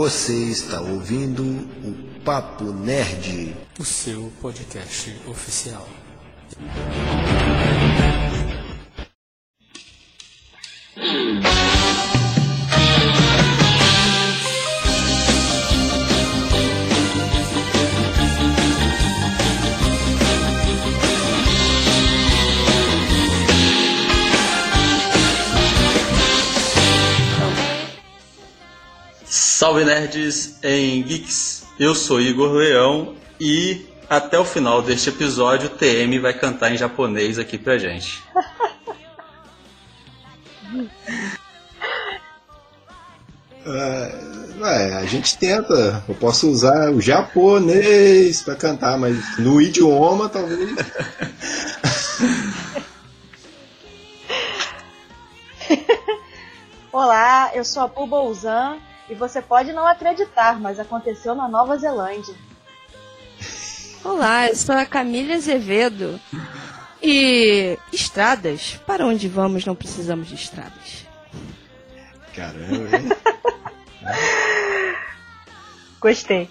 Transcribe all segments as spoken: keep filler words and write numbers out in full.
Você está ouvindo o Papo Nerd, o seu podcast oficial. Salve nerds em geeks, eu sou Igor Leão e até o final deste episódio o T M vai cantar em japonês aqui pra gente. uh, é, a gente tenta, eu posso usar o japonês pra cantar, mas no idioma talvez... Olá, eu sou a Paul Bolzano. E você pode não acreditar, mas aconteceu na Nova Zelândia. Olá, eu sou a Camilia Azevedo. E estradas, para onde vamos não precisamos de estradas. Caramba, hein? Gostei.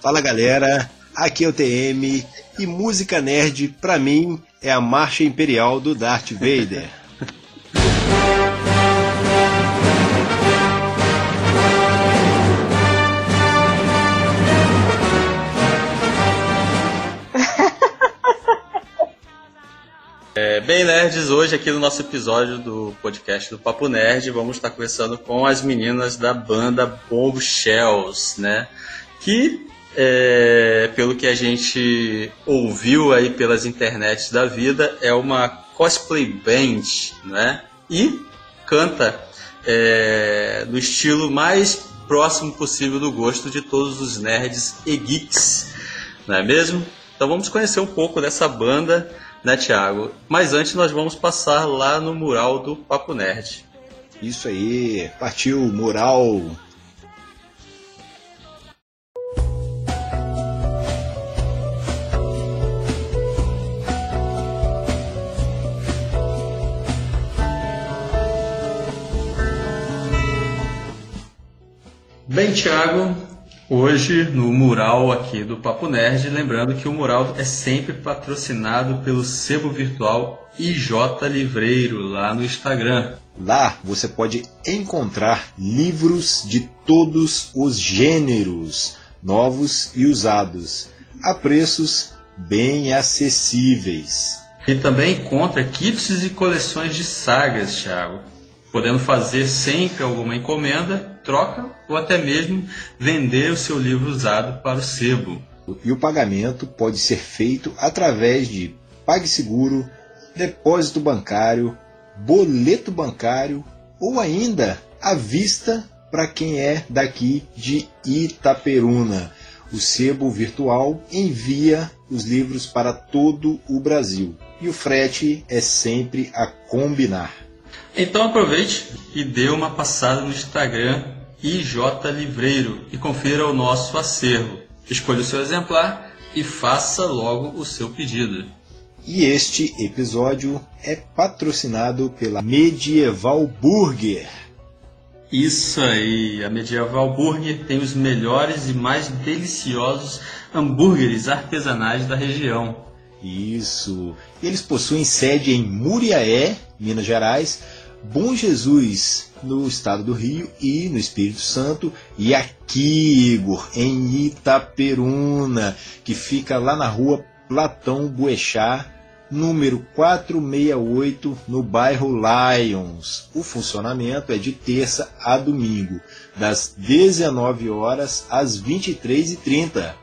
Fala galera, aqui é o T M e música nerd, pra mim, é a marcha imperial do Darth Vader. É, bem nerds, hoje aqui no nosso episódio do podcast do Papo Nerd vamos estar conversando com as meninas da banda Bombshells, né? Que, é, pelo que a gente ouviu aí pelas internets da vida, é uma cosplay band, né? E canta é, no estilo mais próximo possível do gosto de todos os nerds e geeks, não é mesmo? Então vamos conhecer um pouco dessa banda, né, Thiago? Mas antes nós vamos passar lá no mural do Papo Nerd. Isso aí, partiu o mural! Bem, Thiago, hoje no mural aqui do Papo Nerd, lembrando que o mural é sempre patrocinado pelo sebo virtual I J Livreiro, lá no Instagram. Lá você pode encontrar livros de todos os gêneros, novos e usados, a preços bem acessíveis. E também encontra kits e coleções de sagas, Thiago, podendo fazer sempre alguma encomenda, troca ou até mesmo vender o seu livro usado para o sebo. E o pagamento pode ser feito através de PagSeguro, depósito bancário, boleto bancário ou ainda à vista para quem é daqui de Itaperuna. O sebo virtual envia os livros para todo o Brasil e o frete é sempre a combinar. Então aproveite e dê uma passada no Instagram I J Livreiro e confira o nosso acervo. Escolha o seu exemplar e faça logo o seu pedido. E este episódio é patrocinado pela Medieval Burger. Isso aí, a Medieval Burger tem os melhores e mais deliciosos hambúrgueres artesanais da região. Isso, eles possuem sede em Muriaé, Minas Gerais, Bom Jesus, no estado do Rio e no Espírito Santo, e aqui, Igor, em Itaperuna, que fica lá na rua Platão Boechat, número quatrocentos e sessenta e oito, no bairro Lions. O funcionamento é de terça a domingo, das dezenove horas às vinte e três e trinta.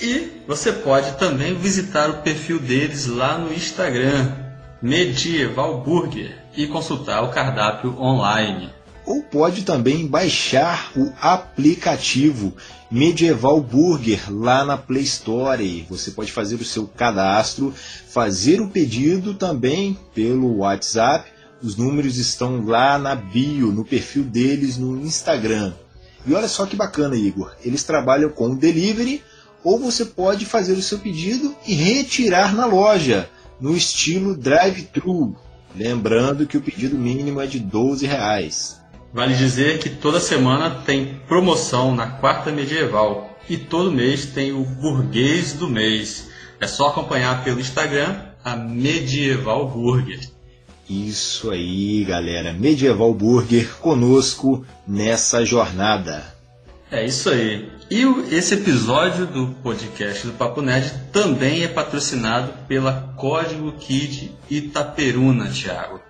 E você pode também visitar o perfil deles lá no Instagram, Medieval Burger, e consultar o cardápio online. Ou pode também baixar o aplicativo Medieval Burger lá na Play Store. Você pode fazer o seu cadastro, fazer o pedido também pelo WhatsApp. Os números estão lá na bio, no perfil deles no Instagram. E olha só que bacana, Igor. Eles trabalham com delivery, ou você pode fazer o seu pedido e retirar na loja, no estilo drive-thru. Lembrando que o pedido mínimo é de doze reais. Vale dizer que toda semana tem promoção na Quarta Medieval e todo mês tem o Burguês do Mês. É só acompanhar pelo Instagram a Medieval Burger. Isso aí, galera. Medieval Burger conosco nessa jornada. É isso aí. E esse episódio do podcast do Papo Nerd também é patrocinado pela Código Kid Itaperuna, Thiago.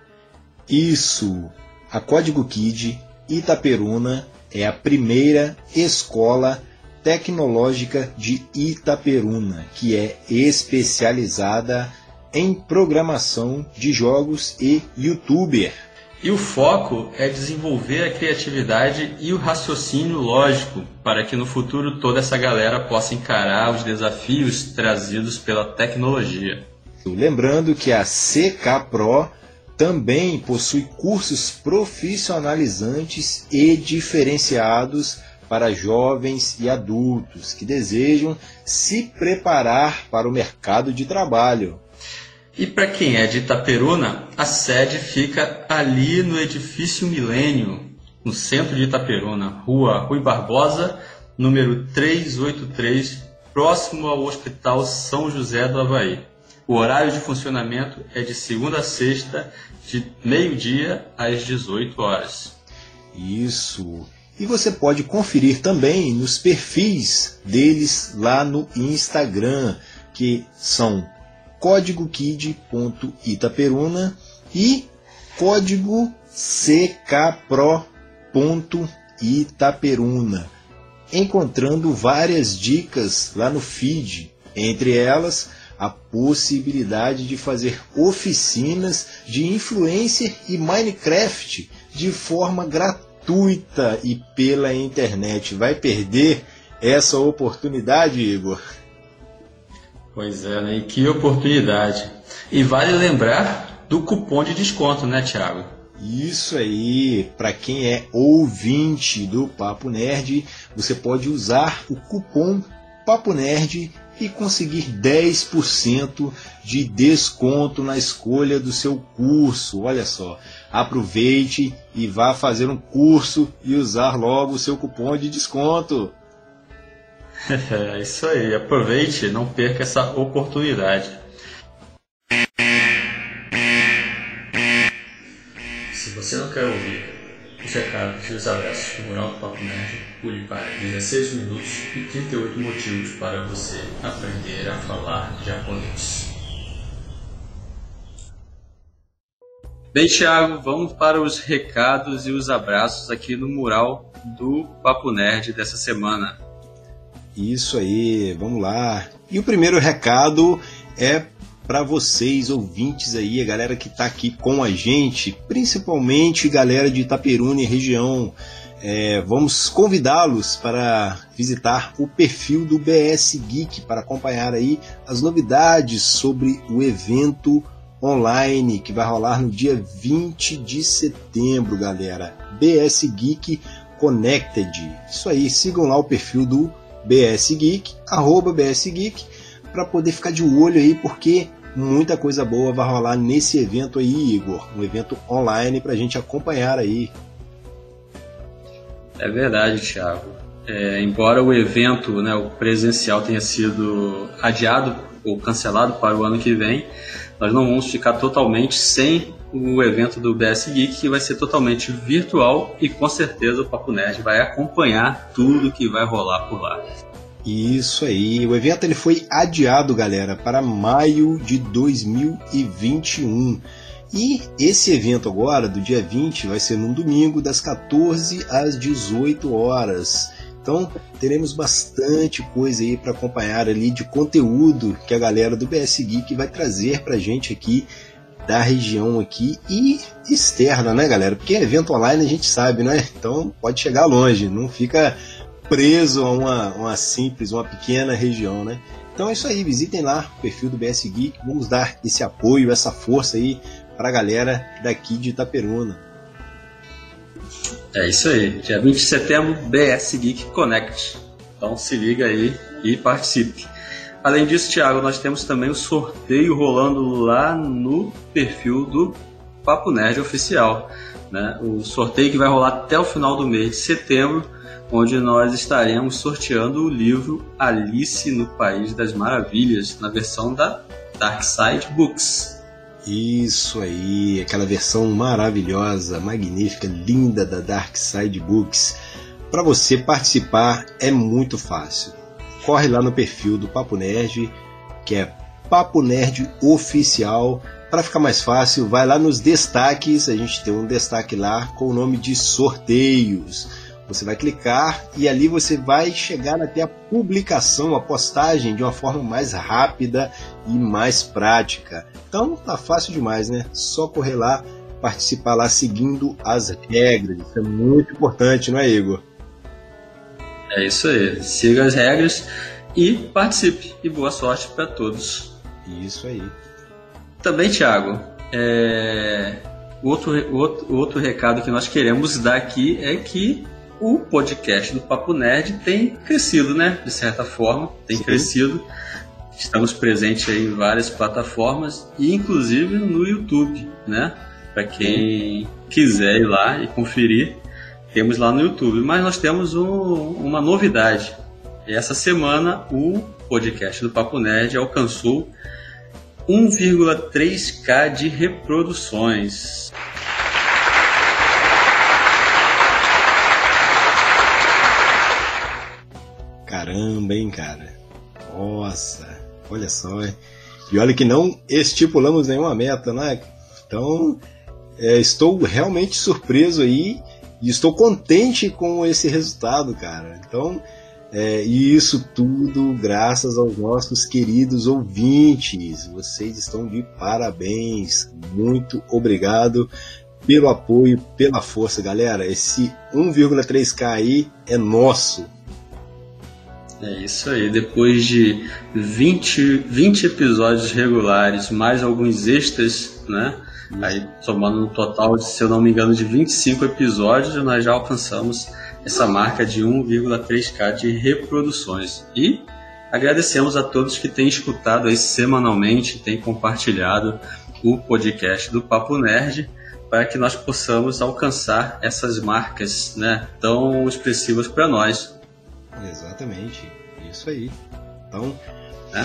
Isso. A Código Kid Itaperuna é a primeira escola tecnológica de Itaperuna, que é especializada em programação de jogos e youtuber. E o foco é desenvolver a criatividade e o raciocínio lógico, para que no futuro toda essa galera possa encarar os desafios trazidos pela tecnologia. Lembrando que a C K Pro também possui cursos profissionalizantes e diferenciados para jovens e adultos que desejam se preparar para o mercado de trabalho. E para quem é de Itaperuna, a sede fica ali no edifício Milênio, no centro de Itaperuna, Rua Rui Barbosa, número trezentos e oitenta e três, próximo ao Hospital São José do Havaí. O horário de funcionamento é de segunda a sexta, de meio-dia às dezoito horas. Isso. E você pode conferir também nos perfis deles lá no Instagram, que são código kid ponto itaperuna e código c k pro ponto itaperuna, encontrando várias dicas lá no feed, entre elas a possibilidade de fazer oficinas de influencer e Minecraft de forma gratuita e pela internet. Vai perder essa oportunidade, Igor? Pois é, né? E que oportunidade. E vale lembrar do cupom de desconto, né, Thiago? Isso aí. Para quem é ouvinte do Papo Nerd, você pode usar o cupom Papo Nerd e conseguir dez por cento de desconto na escolha do seu curso. Olha só, aproveite e vá fazer um curso e usar logo o seu cupom de desconto. É isso aí, aproveite, não perca essa oportunidade. Se você não quer ouvir os recados e os abraços do Mural do Papo Nerd, pule para dezesseis minutos e trinta e oito motivos para você aprender a falar japonês. Bem, Thiago, vamos para os recados e os abraços aqui no Mural do Papo Nerd dessa semana. Isso aí, vamos lá. E o primeiro recado é para vocês, ouvintes aí, a galera que está aqui com a gente, principalmente galera de Itaperuna e região. É, vamos convidá-los para visitar o perfil do B S Geek para acompanhar aí as novidades sobre o evento online que vai rolar no dia vinte de setembro, galera. B S Geek Connected. Isso aí, sigam lá o perfil do B S Geek, arroba B S Geek, para poder ficar de olho aí, porque muita coisa boa vai rolar nesse evento aí, Igor. Um evento online para a gente acompanhar aí. É verdade, Thiago. É, embora o evento, né, o presencial tenha sido adiado ou cancelado para o ano que vem, nós não vamos ficar totalmente sem o evento do B S Geek, que vai ser totalmente virtual, e com certeza o Papo Nerd vai acompanhar tudo que vai rolar por lá. Isso aí, o evento ele foi adiado, galera, para maio de dois mil e vinte e um. E esse evento agora, do dia vinte, vai ser num domingo, das quatorze às dezoito horas. Então, teremos bastante coisa aí para acompanhar ali de conteúdo que a galera do B S Geek vai trazer para a gente aqui, da região aqui e externa, né, galera? Porque evento online a gente sabe, né? Então pode chegar longe, não fica preso a uma, uma simples, uma pequena região, né? Então é isso aí, visitem lá o perfil do B S Geek, vamos dar esse apoio, essa força aí pra galera daqui de Itaperuna. É isso aí, dia vinte de setembro, B S Geek Connect. Então se liga aí e participe. Além disso, Thiago, nós temos também o sorteio rolando lá no perfil do Papo Nerd Oficial, né? O sorteio que vai rolar até o final do mês de setembro, onde nós estaremos sorteando o livro Alice no País das Maravilhas, na versão da Dark Side Books. Isso aí, aquela versão maravilhosa, magnífica, linda da Dark Side Books. Para você participar é muito fácil. Corre lá no perfil do Papo Nerd, que é Papo Nerd Oficial. Para ficar mais fácil, vai lá nos destaques, a gente tem um destaque lá com o nome de sorteios. Você vai clicar e ali você vai chegar até a publicação, a postagem, de uma forma mais rápida e mais prática. Então tá fácil demais, né? Só correr lá, participar lá seguindo as regras. Isso é muito importante, não é, Igor? É isso aí. Siga as regras e participe. E boa sorte para todos. Isso aí. Também, Thiago, é... outro, outro, outro recado que nós queremos dar aqui é que o podcast do Papo Nerd tem crescido, né? De certa forma, tem Sim. crescido. Estamos presentes aí em várias plataformas, inclusive no YouTube, né? Para quem quiser ir lá e conferir, temos lá no YouTube. Mas nós temos um, uma novidade. Essa semana o podcast do Papo Nerd alcançou um vírgula três mil de reproduções. Caramba, hein, cara? Nossa, olha só. E olha que não estipulamos nenhuma meta, né? Então... É, estou realmente surpreso aí e estou contente com esse resultado, cara. Então, é, e isso tudo graças aos nossos queridos ouvintes. Vocês estão de parabéns. Muito obrigado pelo apoio, pela força, galera. Esse um vírgula três mil aí é nosso. É isso aí. Depois de vinte, vinte episódios regulares, mais alguns extras, né? Aí, somando no total, se eu não me engano, de vinte e cinco episódios, nós já alcançamos essa marca de um vírgula três mil de reproduções. E agradecemos a todos que têm escutado aí semanalmente, têm compartilhado o podcast do Papo Nerd, para que nós possamos alcançar essas marcas, né, tão expressivas para nós. Exatamente, isso aí. Então...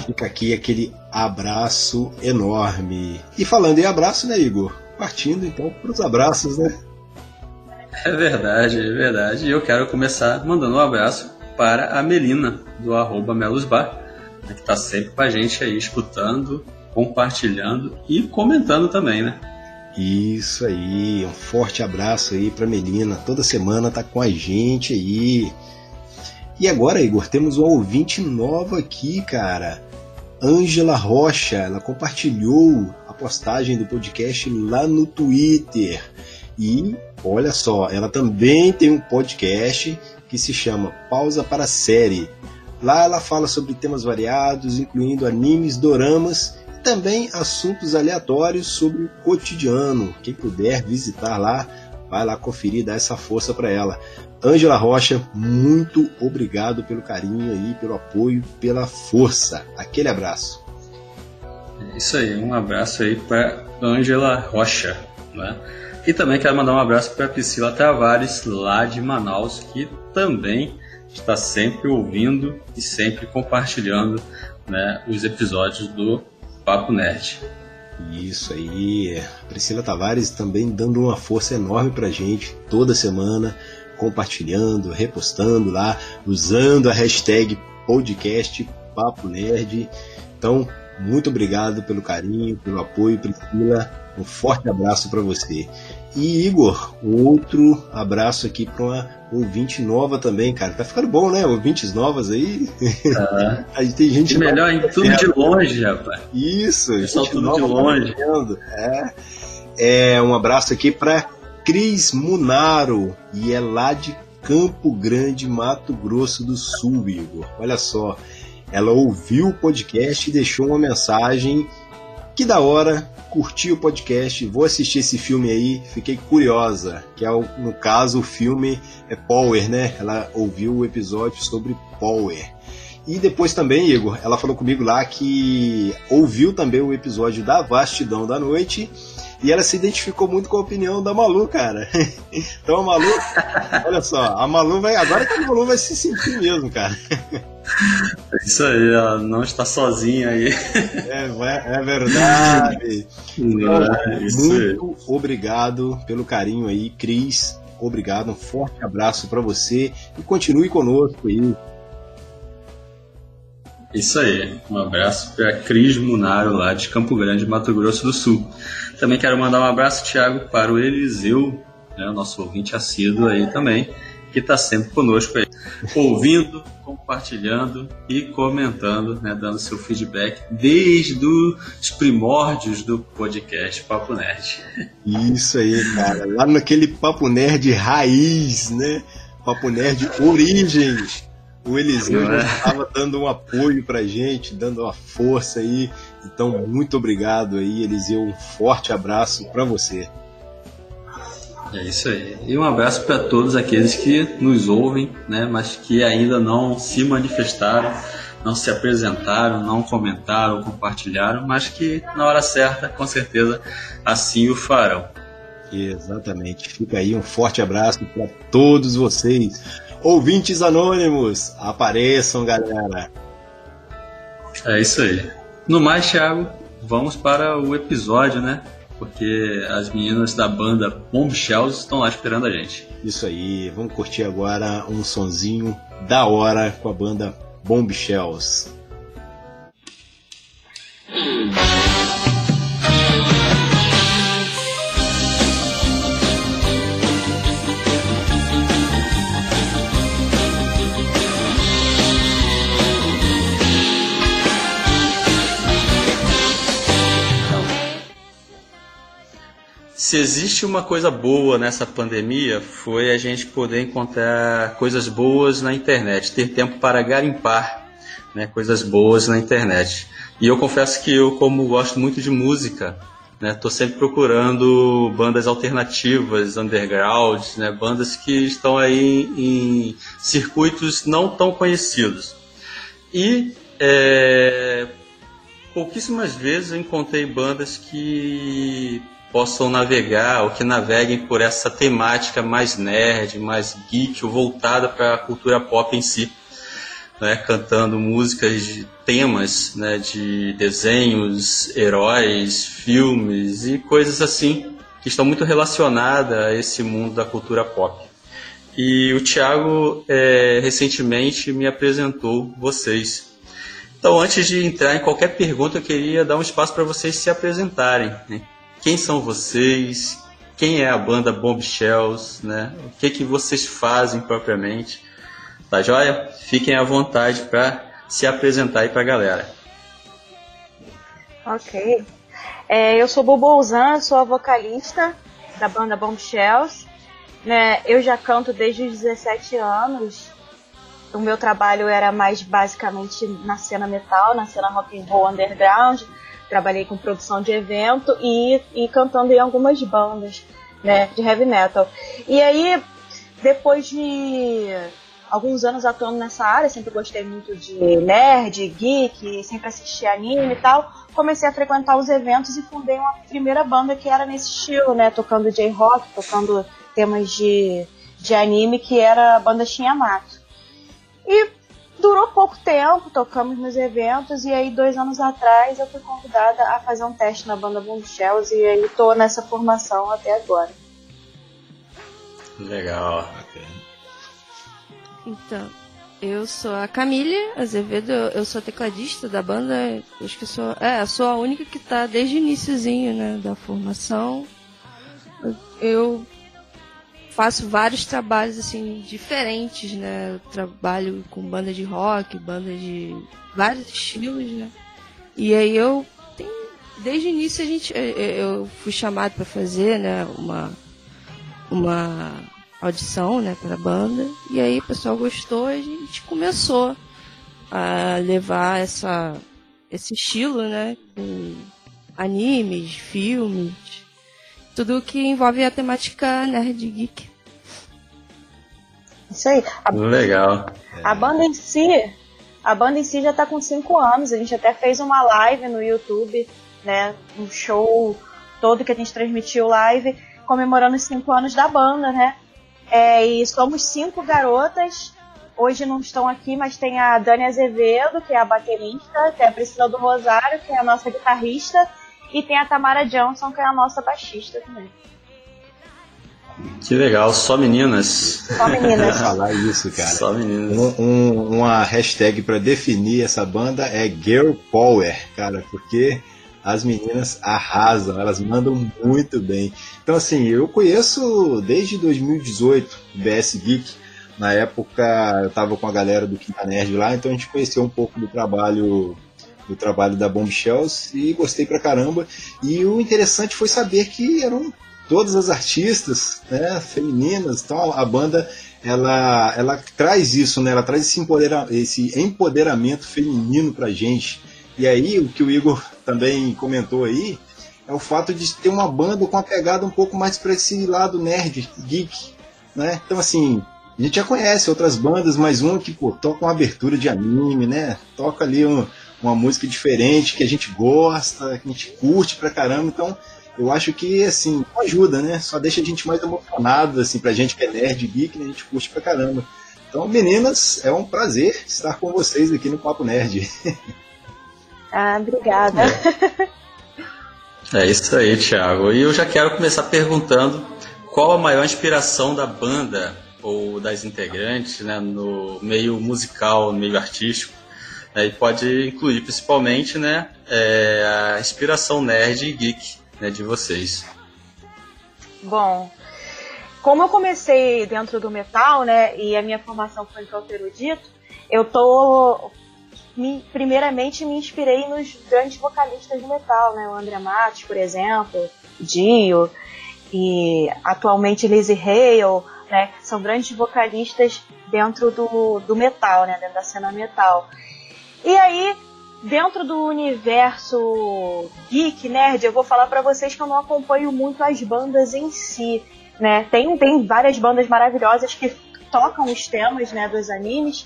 Fica aqui aquele abraço enorme. E falando em abraço, né, Igor? Partindo então para os abraços, né? É verdade, é verdade. E eu quero começar mandando um abraço para a Melina, do arroba Melusbar, que está sempre com a gente aí, escutando, compartilhando e comentando também, né? Isso aí, um forte abraço aí para a Melina. Toda semana está com a gente aí. E agora, Igor, temos uma ouvinte nova aqui, cara. Ângela Rocha, ela compartilhou a postagem do podcast lá no Twitter. E, olha só, ela também tem um podcast que se chama Pausa para Série. Lá ela fala sobre temas variados, incluindo animes, doramas e também assuntos aleatórios sobre o cotidiano. Quem puder visitar lá, vai lá conferir, dar essa força para ela. Ângela Rocha, muito obrigado pelo carinho aí, pelo apoio, pela força. Aquele abraço. É isso aí, um abraço aí para Ângela Rocha, né? E também quero mandar um abraço para Priscila Tavares, lá de Manaus, que também está sempre ouvindo e sempre compartilhando, né, os episódios do Papo Nerd. Isso aí, Priscila Tavares também dando uma força enorme pra gente toda semana, compartilhando, repostando lá, usando a hashtag podcast Papo Nerd. Então, muito obrigado pelo carinho, pelo apoio, Priscila. Um forte abraço para você. E Igor, outro abraço aqui para uma ouvinte nova também, cara. Tá ficando bom, né? Ouvintes novas aí. Ah, tem gente melhor em tudo de longe, rapaz. Isso, pessoal, tudo de longe. É. É, um abraço aqui para Cris Munaro, e é lá de Campo Grande, Mato Grosso do Sul, Igor. Olha só, ela ouviu o podcast e deixou uma mensagem. Que da hora, curti o podcast, vou assistir esse filme aí, fiquei curiosa, que é, no caso, o filme é Power, né? Ela ouviu o episódio sobre Power. E depois também, Igor, ela falou comigo lá que ouviu também o episódio da Vastidão da Noite e ela se identificou muito com a opinião da Malu, cara. Então a Malu, olha só, a Malu vai, agora que a Malu vai se sentir mesmo, cara. É isso aí, ela não está sozinha aí. É, é verdade. É isso. Muito obrigado pelo carinho aí, Cris. Obrigado, um forte abraço para você e continue conosco aí. Isso aí, um abraço para Cris Munaro lá de Campo Grande, Mato Grosso do Sul. Também quero mandar um abraço, Thiago, para o Eliseu, né, nosso ouvinte assíduo aí também, que está sempre conosco aí, ouvindo, compartilhando e comentando, né, dando seu feedback desde os primórdios do podcast Papo Nerd. Isso aí, cara, lá naquele Papo Nerd raiz, né? Papo Nerd origens. O Eliseu já estava dando um apoio pra gente, dando uma força aí. Então, muito obrigado aí, Eliseu. Um forte abraço pra você. É isso aí. E um abraço para todos aqueles que nos ouvem, né, mas que ainda não se manifestaram, não se apresentaram, não comentaram, compartilharam, mas que na hora certa, com certeza, assim o farão. Exatamente. Fica aí um forte abraço para todos vocês. Ouvintes anônimos, apareçam, galera. É isso aí. No mais, Thiago, vamos para o episódio, né? Porque as meninas da banda Bombshells estão lá esperando a gente. Isso aí, vamos curtir agora um sonzinho da hora com a banda Bombshells. Se existe uma coisa boa nessa pandemia, foi a gente poder encontrar coisas boas na internet, ter tempo para garimpar, né, coisas boas na internet. E eu confesso que eu, como gosto muito de música, né, tô sempre procurando bandas alternativas, underground, né, bandas que estão aí em circuitos não tão conhecidos. E é, pouquíssimas vezes eu encontrei bandas que possam navegar ou que naveguem por essa temática mais nerd, mais geek, voltada para a cultura pop em si, né? Cantando músicas de temas, né? De desenhos, heróis, filmes e coisas assim que estão muito relacionadas a esse mundo da cultura pop. E o Thiago é, recentemente me apresentou vocês. Então, antes de entrar em qualquer pergunta, eu queria dar um espaço para vocês se apresentarem, né? Quem são vocês? Quem é a banda Bombshells, né? O que que vocês fazem propriamente? Tá joia? Fiquem à vontade para se apresentar aí para a galera. Ok. É, eu sou Bobo Ouzan, sou a vocalista da banda Bombshells. Né, eu já canto desde os dezessete anos. O meu trabalho era mais basicamente na cena metal, na cena rock and roll underground. Trabalhei com produção de evento e, e cantando em algumas bandas, né, de heavy metal. E aí, depois de alguns anos atuando nessa área, sempre gostei muito de nerd, geek, sempre assisti anime e tal, comecei a frequentar os eventos e fundei uma primeira banda que era nesse estilo, né, tocando J-Rock, tocando temas de, de anime, que era a banda Shin Yamato. E durou pouco tempo, tocamos nos eventos, e aí dois anos atrás eu fui convidada a fazer um teste na banda Bombshells, e aí tô nessa formação até agora. Legal. Okay. Então, eu sou a Camilia Azevedo, eu sou tecladista da banda, acho que sou, é, sou a única que tá desde o iniciozinho, né, da formação. Eu faço vários trabalhos assim diferentes, né? Eu trabalho com banda de rock, banda de vários estilos, né? E aí eu tenho, desde o início a gente, eu fui chamado para fazer, né, uma uma audição, né, para a banda. E aí o pessoal gostou e a gente começou a levar essa esse estilo, né, com animes, filmes, tudo que envolve a temática nerd geek. Isso aí. A, Legal. A banda em si, a banda em si já está com cinco anos. A gente até fez uma live no YouTube, né? Um show todo que a gente transmitiu live, comemorando os cinco anos da banda, né? É, e somos cinco garotas. Hoje não estão aqui, mas tem a Dani Azevedo, que é a baterista, tem a Priscila do Rosário, que é a nossa guitarrista, e tem a Tamara Johnson, que é a nossa baixista também. Que legal, só meninas. Só meninas. Falar isso, cara. Só meninas. Um, um, uma hashtag para definir essa banda é Girl Power, cara, porque as meninas arrasam, elas mandam muito bem. Então, assim, eu conheço desde dois mil e dezoito o B S Geek. Na época eu estava com a galera do Quinta Nerd lá, então a gente conheceu um pouco do trabalho, do trabalho da Bombshells, e gostei pra caramba. E o interessante foi saber que eram todas as artistas, né, femininas. Então a banda ela, ela traz isso, né? Ela traz esse, empodera- esse empoderamento feminino pra gente. E aí o que o Igor também comentou aí é o fato de ter uma banda com uma pegada um pouco mais para esse lado nerd, geek, né? Então, assim, a gente já conhece outras bandas, mas uma que, pô, toca uma abertura de anime, né? Toca ali um, uma música diferente que a gente gosta, que a gente curte pra caramba. Então eu acho que, assim, ajuda, né? Só deixa a gente mais emocionado, assim, pra gente que é nerd, geek, né? A gente curte pra caramba. Então, meninas, é um prazer estar com vocês aqui no Papo Nerd. Ah, obrigada. É, é isso aí, Thiago. E eu já quero começar perguntando qual a maior inspiração da banda ou das integrantes, né, no meio musical, no meio artístico, né, e pode incluir principalmente, né, é, a inspiração nerd e geek, né, de vocês. Bom, como eu comecei dentro do metal, né, e a minha formação foi em Alterudito, eu tô, me, primeiramente me inspirei nos grandes vocalistas do metal, né, o André Matos, por exemplo, Dio, e atualmente Lizzy Hale, né, são grandes vocalistas dentro do, do metal, né, dentro da cena metal. E aí, dentro do universo geek, nerd, eu vou falar pra vocês que eu não acompanho muito as bandas em si, né. Tem, tem várias bandas maravilhosas que tocam os temas, né, dos animes,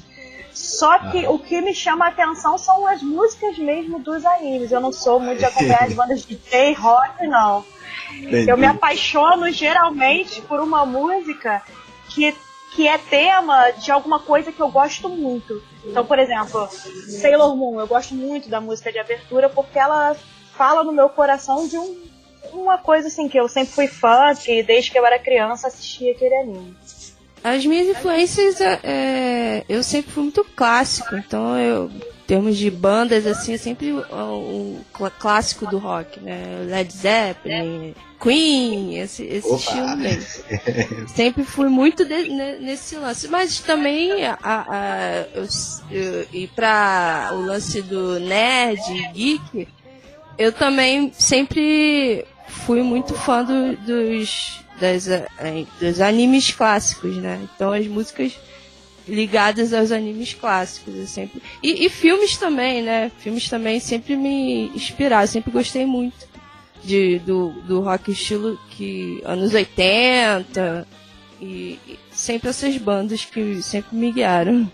só que ah. o que me chama a atenção são as músicas mesmo dos animes. Eu não sou muito de acompanhar as bandas de J-Rock, não. Entendi. Eu me apaixono geralmente por uma música que, que é tema de alguma coisa que eu gosto muito. Então, por exemplo, Sailor Moon, eu gosto muito da música de abertura porque ela fala no meu coração de um, uma coisa assim que eu sempre fui fã, que desde que eu era criança assistia aquele anime. As minhas influências, é, eu sempre fui muito clássico, então eu, em termos de bandas, assim, é sempre o, o, o clássico do rock, né? Led Zeppelin, Queen, esse, esse estilo mesmo. Sempre fui muito de, ne, nesse lance. Mas também, a, a, eu, eu, e para o lance do nerd, geek, eu também sempre fui muito fã do, dos, das, dos animes clássicos, né? Então as músicas ligadas aos animes clássicos, eu sempre... e, e filmes também, né? Filmes também sempre me inspiraram, sempre gostei muito de, do, do rock estilo que anos oitenta, e, e sempre essas bandas que sempre me guiaram.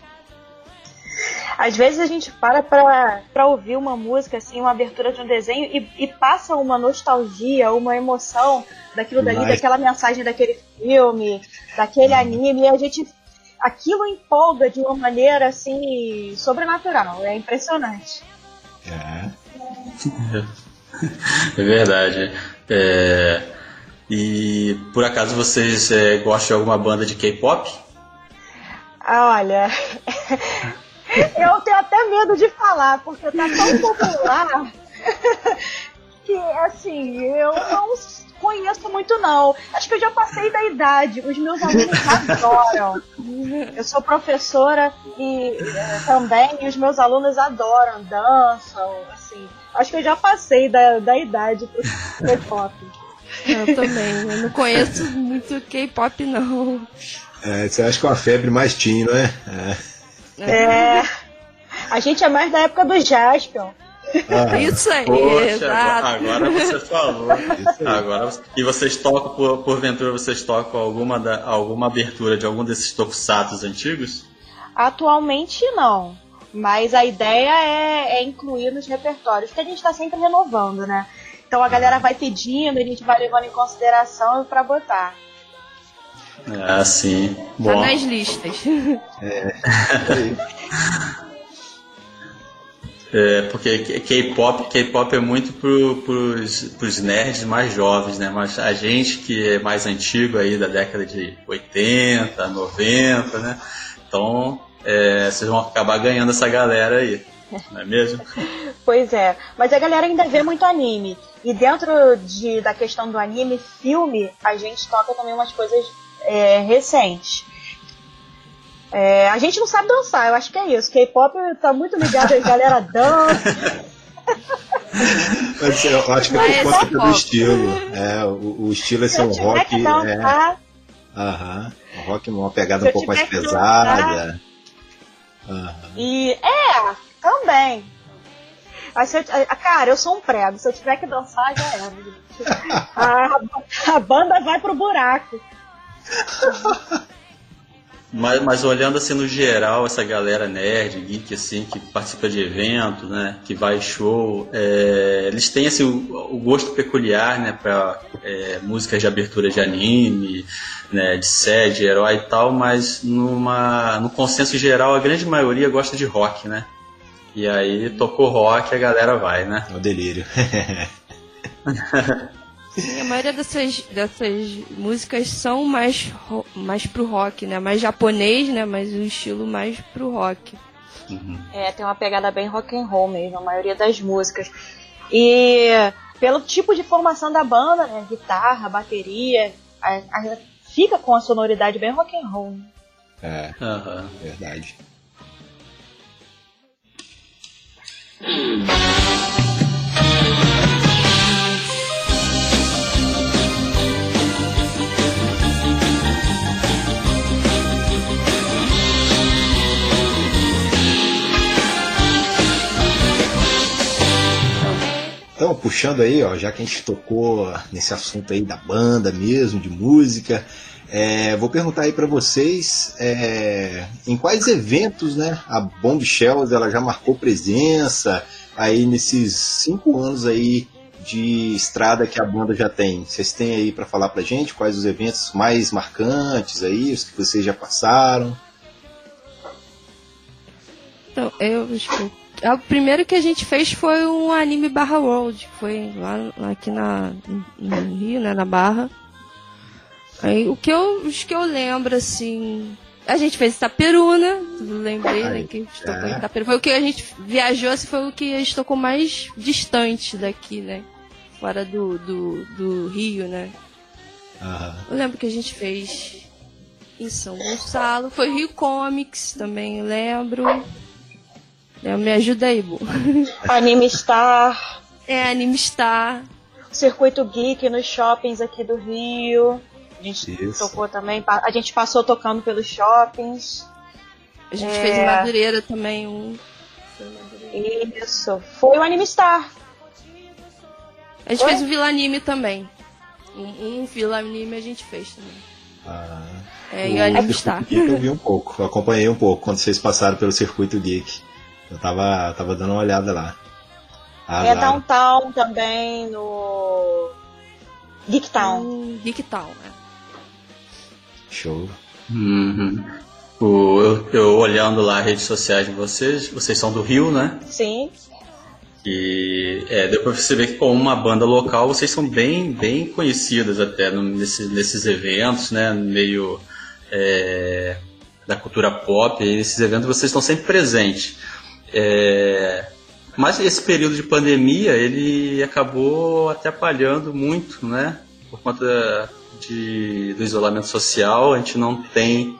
Às vezes a gente para pra, pra ouvir uma música, assim, uma abertura de um desenho e, e passa uma nostalgia, uma emoção daquilo dali, Mas... daquela mensagem daquele filme, daquele anime, e a gente... aquilo empolga de uma maneira, assim, sobrenatural. É impressionante. É, é verdade. É... E, por acaso, vocês é, gostam de alguma banda de K-pop? Ah, olha... eu tenho até medo de falar, porque tá tão popular... que, assim, eu não conheço muito, não. Acho que eu já passei da idade. Os meus alunos adoram. Eu sou professora e também, e os meus alunos adoram, dançam, assim. Acho que eu já passei da, da idade pro K-pop. Eu também. Eu não conheço muito K-pop, não. É, você acha que é uma febre mais teen, não é? É. é. A gente é mais da época do Jaspion. Ah, isso aí, poxa, exato. Agora, agora você falou. Agora, e vocês tocam, por, porventura, vocês tocam alguma, da, alguma abertura de algum desses tokusatsu antigos? Atualmente não, mas a ideia é, é incluir nos repertórios, que a gente está sempre renovando, né? Então a galera vai pedindo, a gente vai levando em consideração pra botar. Ah, sim. Bom. Tá nas listas. É. É, porque K-pop, K-pop é muito pro, pros, pros nerds mais jovens, né? Mas a gente que é mais antigo aí, da década de oitenta, noventa, né? Então, é, vocês vão acabar ganhando essa galera aí, não é mesmo? Pois é. Mas a galera ainda vê muito anime. E dentro de, da questão do anime, filme, a gente toca também umas coisas é, recentes. É, a gente não sabe dançar, eu acho que é isso. K-pop tá muito ligado, a galera dança. Mas eu acho que o K-pop é todo estilo. É, o, o estilo é ser um rock. Aham. É... Uhum. O rock é uma pegada um pouco mais pesada. Uhum. E é, também. Cara, eu sou um prego. Se eu tiver que dançar, já é. A, a banda vai pro buraco. Mas, mas olhando assim no geral, essa galera nerd, geek, assim, que participa de evento, né, que vai em show, é, eles têm assim, o, o gosto peculiar, né, para é, músicas de abertura de anime, né, de série, de herói e tal, mas numa, no consenso geral, a grande maioria gosta de rock, né? E aí tocou rock, a galera vai, né? É o delírio. Sim, a maioria dessas, dessas músicas são mais, mais pro rock, né? Mais japonês, né? Mas um estilo mais pro rock. Uhum. É, tem uma pegada bem rock and roll mesmo, a maioria das músicas. E pelo tipo de formação da banda, né? Guitarra, bateria, a, a, fica com a sonoridade bem rock and roll. É, uhum. Verdade. Então, puxando aí, ó, já que a gente tocou nesse assunto aí da banda mesmo, de música, é, vou perguntar aí para vocês é, em quais eventos, né, a Bombshells ela já marcou presença aí nesses cinco anos aí de estrada que a banda já tem. Vocês têm aí para falar pra gente quais os eventos mais marcantes aí, os que vocês já passaram? Então, eu desculpa. O primeiro que a gente fez foi um anime barra world, foi lá, lá aqui na, no Rio, né, na Barra. Aí, o que eu, os que eu lembro, assim... A gente fez Itaperuna, lembrei, né, que estocou em Itaperuna. Foi o que a gente viajou, assim, foi o que a gente tocou mais distante daqui, né? Fora do, do, do Rio, né? Uhum. Eu lembro que a gente fez em São Gonçalo. Foi Rio Comics também, lembro. Me ajuda aí, Bu. Anime Star. É, Anime Star. Circuito Geek nos shoppings aqui do Rio. A gente Isso. tocou também. A gente passou tocando pelos shoppings. A gente é... fez em Madureira também. Um... Isso. Foi o Anime Star. A gente Foi? fez o Vila Anime também. Um, um Vila Anime a gente fez também. Ah, é, o e o Anime Star. Eu vi um pouco. Eu acompanhei um pouco quando vocês passaram pelo Circuito Geek. Eu tava, tava dando uma olhada lá. Ah, é lá. Downtown também, no... Geek Town. Hum, Geek Town, né? Show. Uhum. O, eu, eu olhando lá as redes sociais de vocês, vocês são do Rio, né? Sim. E é, deu pra você ver que como uma banda local, vocês são bem, bem conhecidas até no, nesse, nesses eventos, né? No meio é, da cultura pop, e nesses eventos vocês estão sempre presentes. É, mas esse período de pandemia ele acabou atrapalhando muito, né? Por conta de, do isolamento social, a gente não tem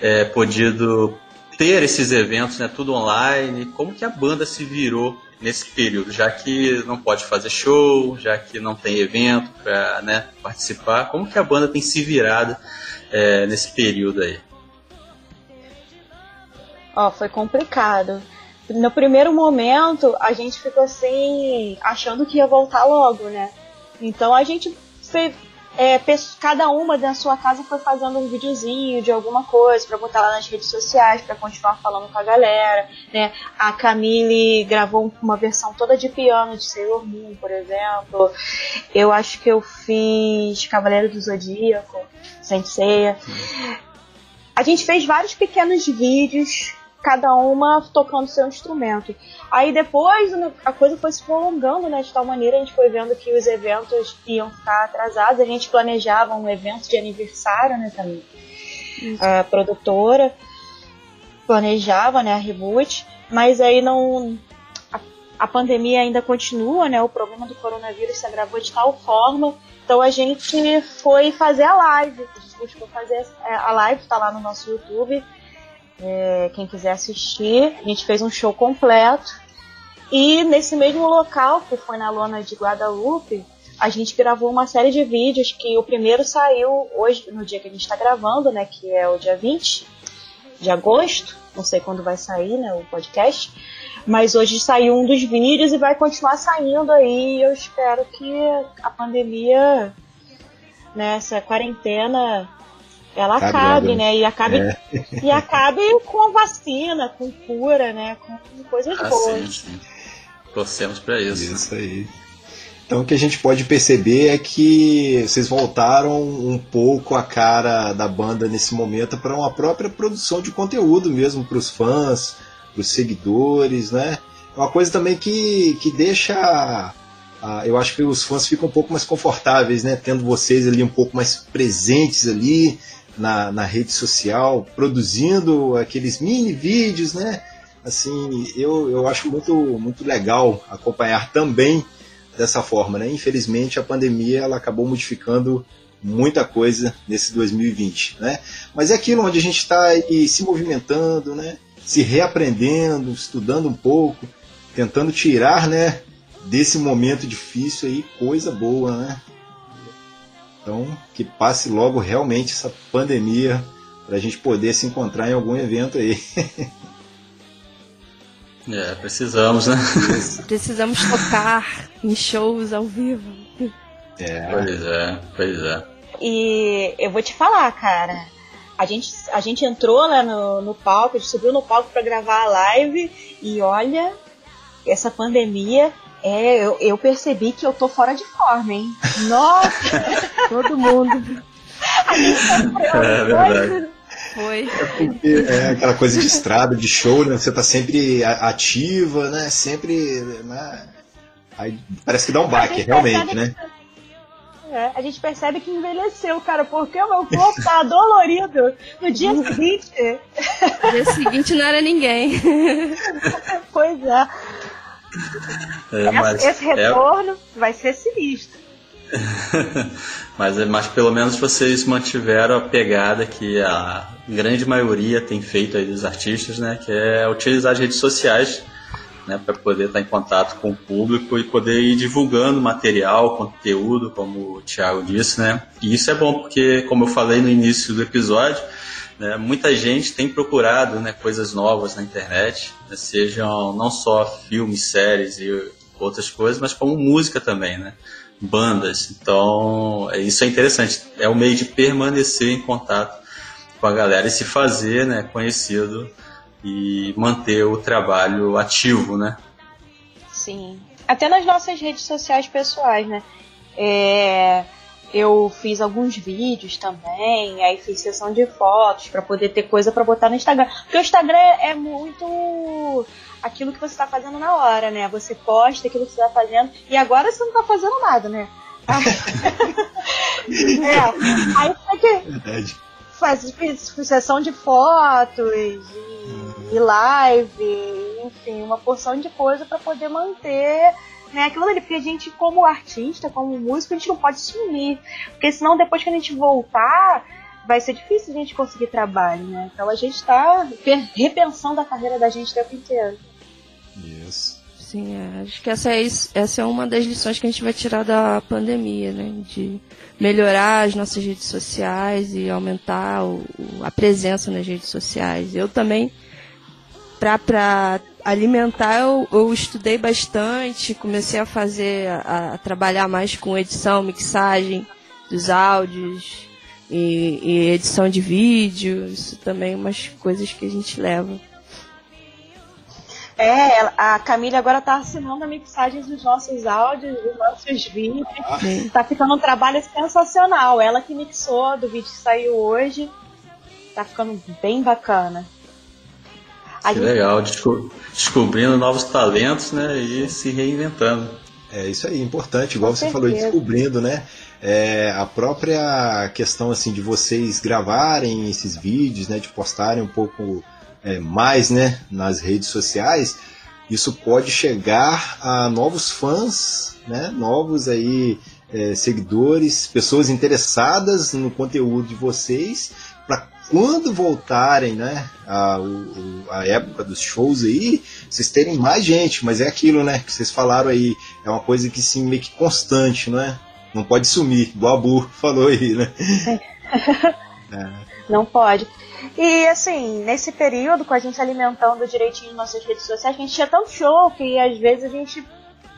é, podido ter esses eventos, né? Tudo online. Como que a banda se virou nesse período? Já que não pode fazer show, já que não tem evento para, né, participar, como que a banda tem se virado é, nesse período aí? Ó, oh, foi complicado. No primeiro momento, a gente ficou assim, achando que ia voltar logo, né? Então a gente é, cada uma da sua casa foi fazendo um videozinho de alguma coisa pra botar lá nas redes sociais, pra continuar falando com a galera, né? A Camille gravou uma versão toda de piano de Sailor Moon, por exemplo. Eu acho que eu fiz Cavaleiro do Zodíaco, Senseia. A gente fez vários pequenos vídeos, cada uma tocando seu instrumento. Aí depois a coisa foi se prolongando, né, de tal maneira, a gente foi vendo que os eventos iam ficar atrasados. A gente planejava um evento de aniversário, né, também. Isso. A produtora planejava, né, a Reboot, mas aí não... A, a pandemia ainda continua, né, o problema do coronavírus se agravou de tal forma, então a gente foi fazer a live, a gente conseguiu fazer a live, tá lá no nosso YouTube. É, quem quiser assistir, a gente fez um show completo. E nesse mesmo local, que foi na lona de Guadalupe, a gente gravou uma série de vídeos, que o primeiro saiu hoje, no dia que a gente está gravando, né, que é o dia vinte de agosto. Não sei quando vai sair, né, o podcast, mas hoje saiu um dos vídeos e vai continuar saindo aí. Eu espero que a pandemia, né, essa quarentena, ela acabe, acabe, né? E acabe, é. e acabe com vacina, com cura, né? Com coisas ah, boas. Sim, sim. Torcemos pra isso. Isso, né? Aí. Então o que a gente pode perceber é que vocês voltaram um pouco a cara da banda nesse momento para uma própria produção de conteúdo mesmo, pros fãs, pros seguidores, né? É uma coisa também que, que deixa... Ah, eu acho que os fãs ficam um pouco mais confortáveis, né? Tendo vocês ali um pouco mais presentes ali, Na, na rede social, produzindo aqueles mini vídeos, né? Assim, eu, eu acho muito, muito legal acompanhar também dessa forma, né? Infelizmente, a pandemia ela acabou modificando muita coisa nesse dois mil e vinte, né? Mas é aquilo onde a gente está se movimentando, né? Se reaprendendo, estudando um pouco, tentando tirar, né, desse momento difícil aí, coisa boa, né? Então, que passe logo realmente essa pandemia para a gente poder se encontrar em algum evento aí. É, precisamos, né? Precisamos tocar em shows ao vivo. É. Pois é, pois é. E eu vou te falar, cara. A gente, a gente entrou lá no, no palco, a gente subiu no palco para gravar a live e olha, essa pandemia... É, eu, eu percebi que eu tô fora de forma, hein? Nossa! Todo mundo. A gente sofreu. Foi. É, porque é aquela coisa de estrada, de show, né? Você tá sempre ativa, né? Sempre. Né? Aí parece que dá um baque, realmente, que... né? É, a gente percebe que envelheceu, cara, porque o meu corpo tá dolorido no dia seguinte. No dia seguinte não era ninguém. Pois é. É, mas esse retorno é... vai ser sinistro. mas, mas pelo menos vocês mantiveram a pegada que a grande maioria tem feito aí dos artistas, né? Que é utilizar as redes sociais, né, para poder estar em contato com o público e poder ir divulgando material, conteúdo, como o Thiago disse, né? E isso é bom porque, como eu falei no início do episódio, né, muita gente tem procurado, né, coisas novas na internet, né, sejam não só filmes, séries e outras coisas, mas como música também, né, bandas. Então isso é interessante, é um meio de permanecer em contato com a galera e se fazer, né, conhecido e manter o trabalho ativo, né? Sim, até nas nossas redes sociais pessoais, né? É... Eu fiz alguns vídeos também, aí fiz sessão de fotos pra poder ter coisa pra botar no Instagram. Porque o Instagram é muito aquilo que você tá fazendo na hora, né? Você posta aquilo que você tá fazendo e agora você não tá fazendo nada, né? é, aí você faz sessão de fotos e live, enfim, uma porção de coisa pra poder manter... Né, aquilo ali, porque a gente, como artista, como músico, a gente não pode sumir, porque senão depois que a gente voltar vai ser difícil a gente conseguir trabalho, né? Então a gente tá repensando a carreira da gente o tempo inteiro. Isso. Sim, é, acho que essa é, essa é uma das lições que a gente vai tirar da pandemia, né? De melhorar as nossas redes sociais e aumentar o, a presença nas redes sociais. Eu também, pra... pra alimentar, eu, eu estudei bastante, comecei a fazer, a, a trabalhar mais com edição, mixagem, dos áudios e, e edição de vídeo, isso também é umas coisas que a gente leva. É, a Camilia agora tá assinando a mixagem dos nossos áudios, dos nossos vídeos. Ah, tá ficando um trabalho sensacional. Ela que mixou do vídeo que saiu hoje. Tá ficando bem bacana. A que gente... legal, Desco... descobrindo novos talentos, né? E se reinventando. É isso aí, importante, igual Com você certeza. falou, descobrindo, né? É, a própria questão assim de vocês gravarem esses vídeos, né? De postarem um pouco. É, mais, né, nas redes sociais, isso pode chegar a novos fãs, né, novos aí, é, seguidores, pessoas interessadas no conteúdo de vocês, para quando voltarem, né, a, o, a época dos shows aí, vocês terem mais gente. Mas é aquilo, né, que vocês falaram aí, é uma coisa que sim, meio que constante, não é? Não pode sumir, igual a Bu falou aí, né? É. Não pode. E assim, nesse período, com a gente alimentando direitinho nossas redes sociais, a gente tinha tanto show que às vezes a gente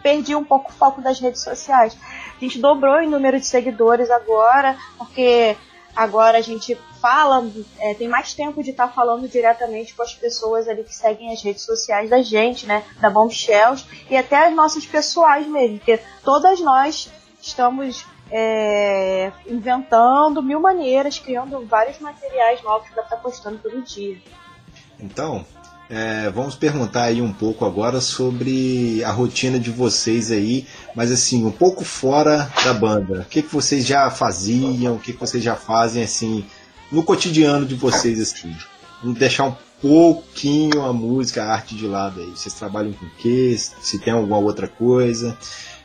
perdia um pouco o foco das redes sociais. A gente dobrou em número de seguidores agora, porque agora a gente fala, é, tem mais tempo de estar tá falando diretamente com as pessoas ali que seguem as redes sociais da gente, né, da Bombshells, e até as nossas pessoais mesmo, porque todas nós estamos... É, inventando mil maneiras, criando vários materiais novos para estar postando todo dia. Então, é, vamos perguntar aí um pouco agora sobre a rotina de vocês aí, mas assim, um pouco fora da banda. O que, que vocês já faziam, o que, que vocês já fazem assim, no cotidiano de vocês assim? Vamos deixar um pouquinho a música, a arte de lado aí. Vocês trabalham com o quê? Se tem alguma outra coisa?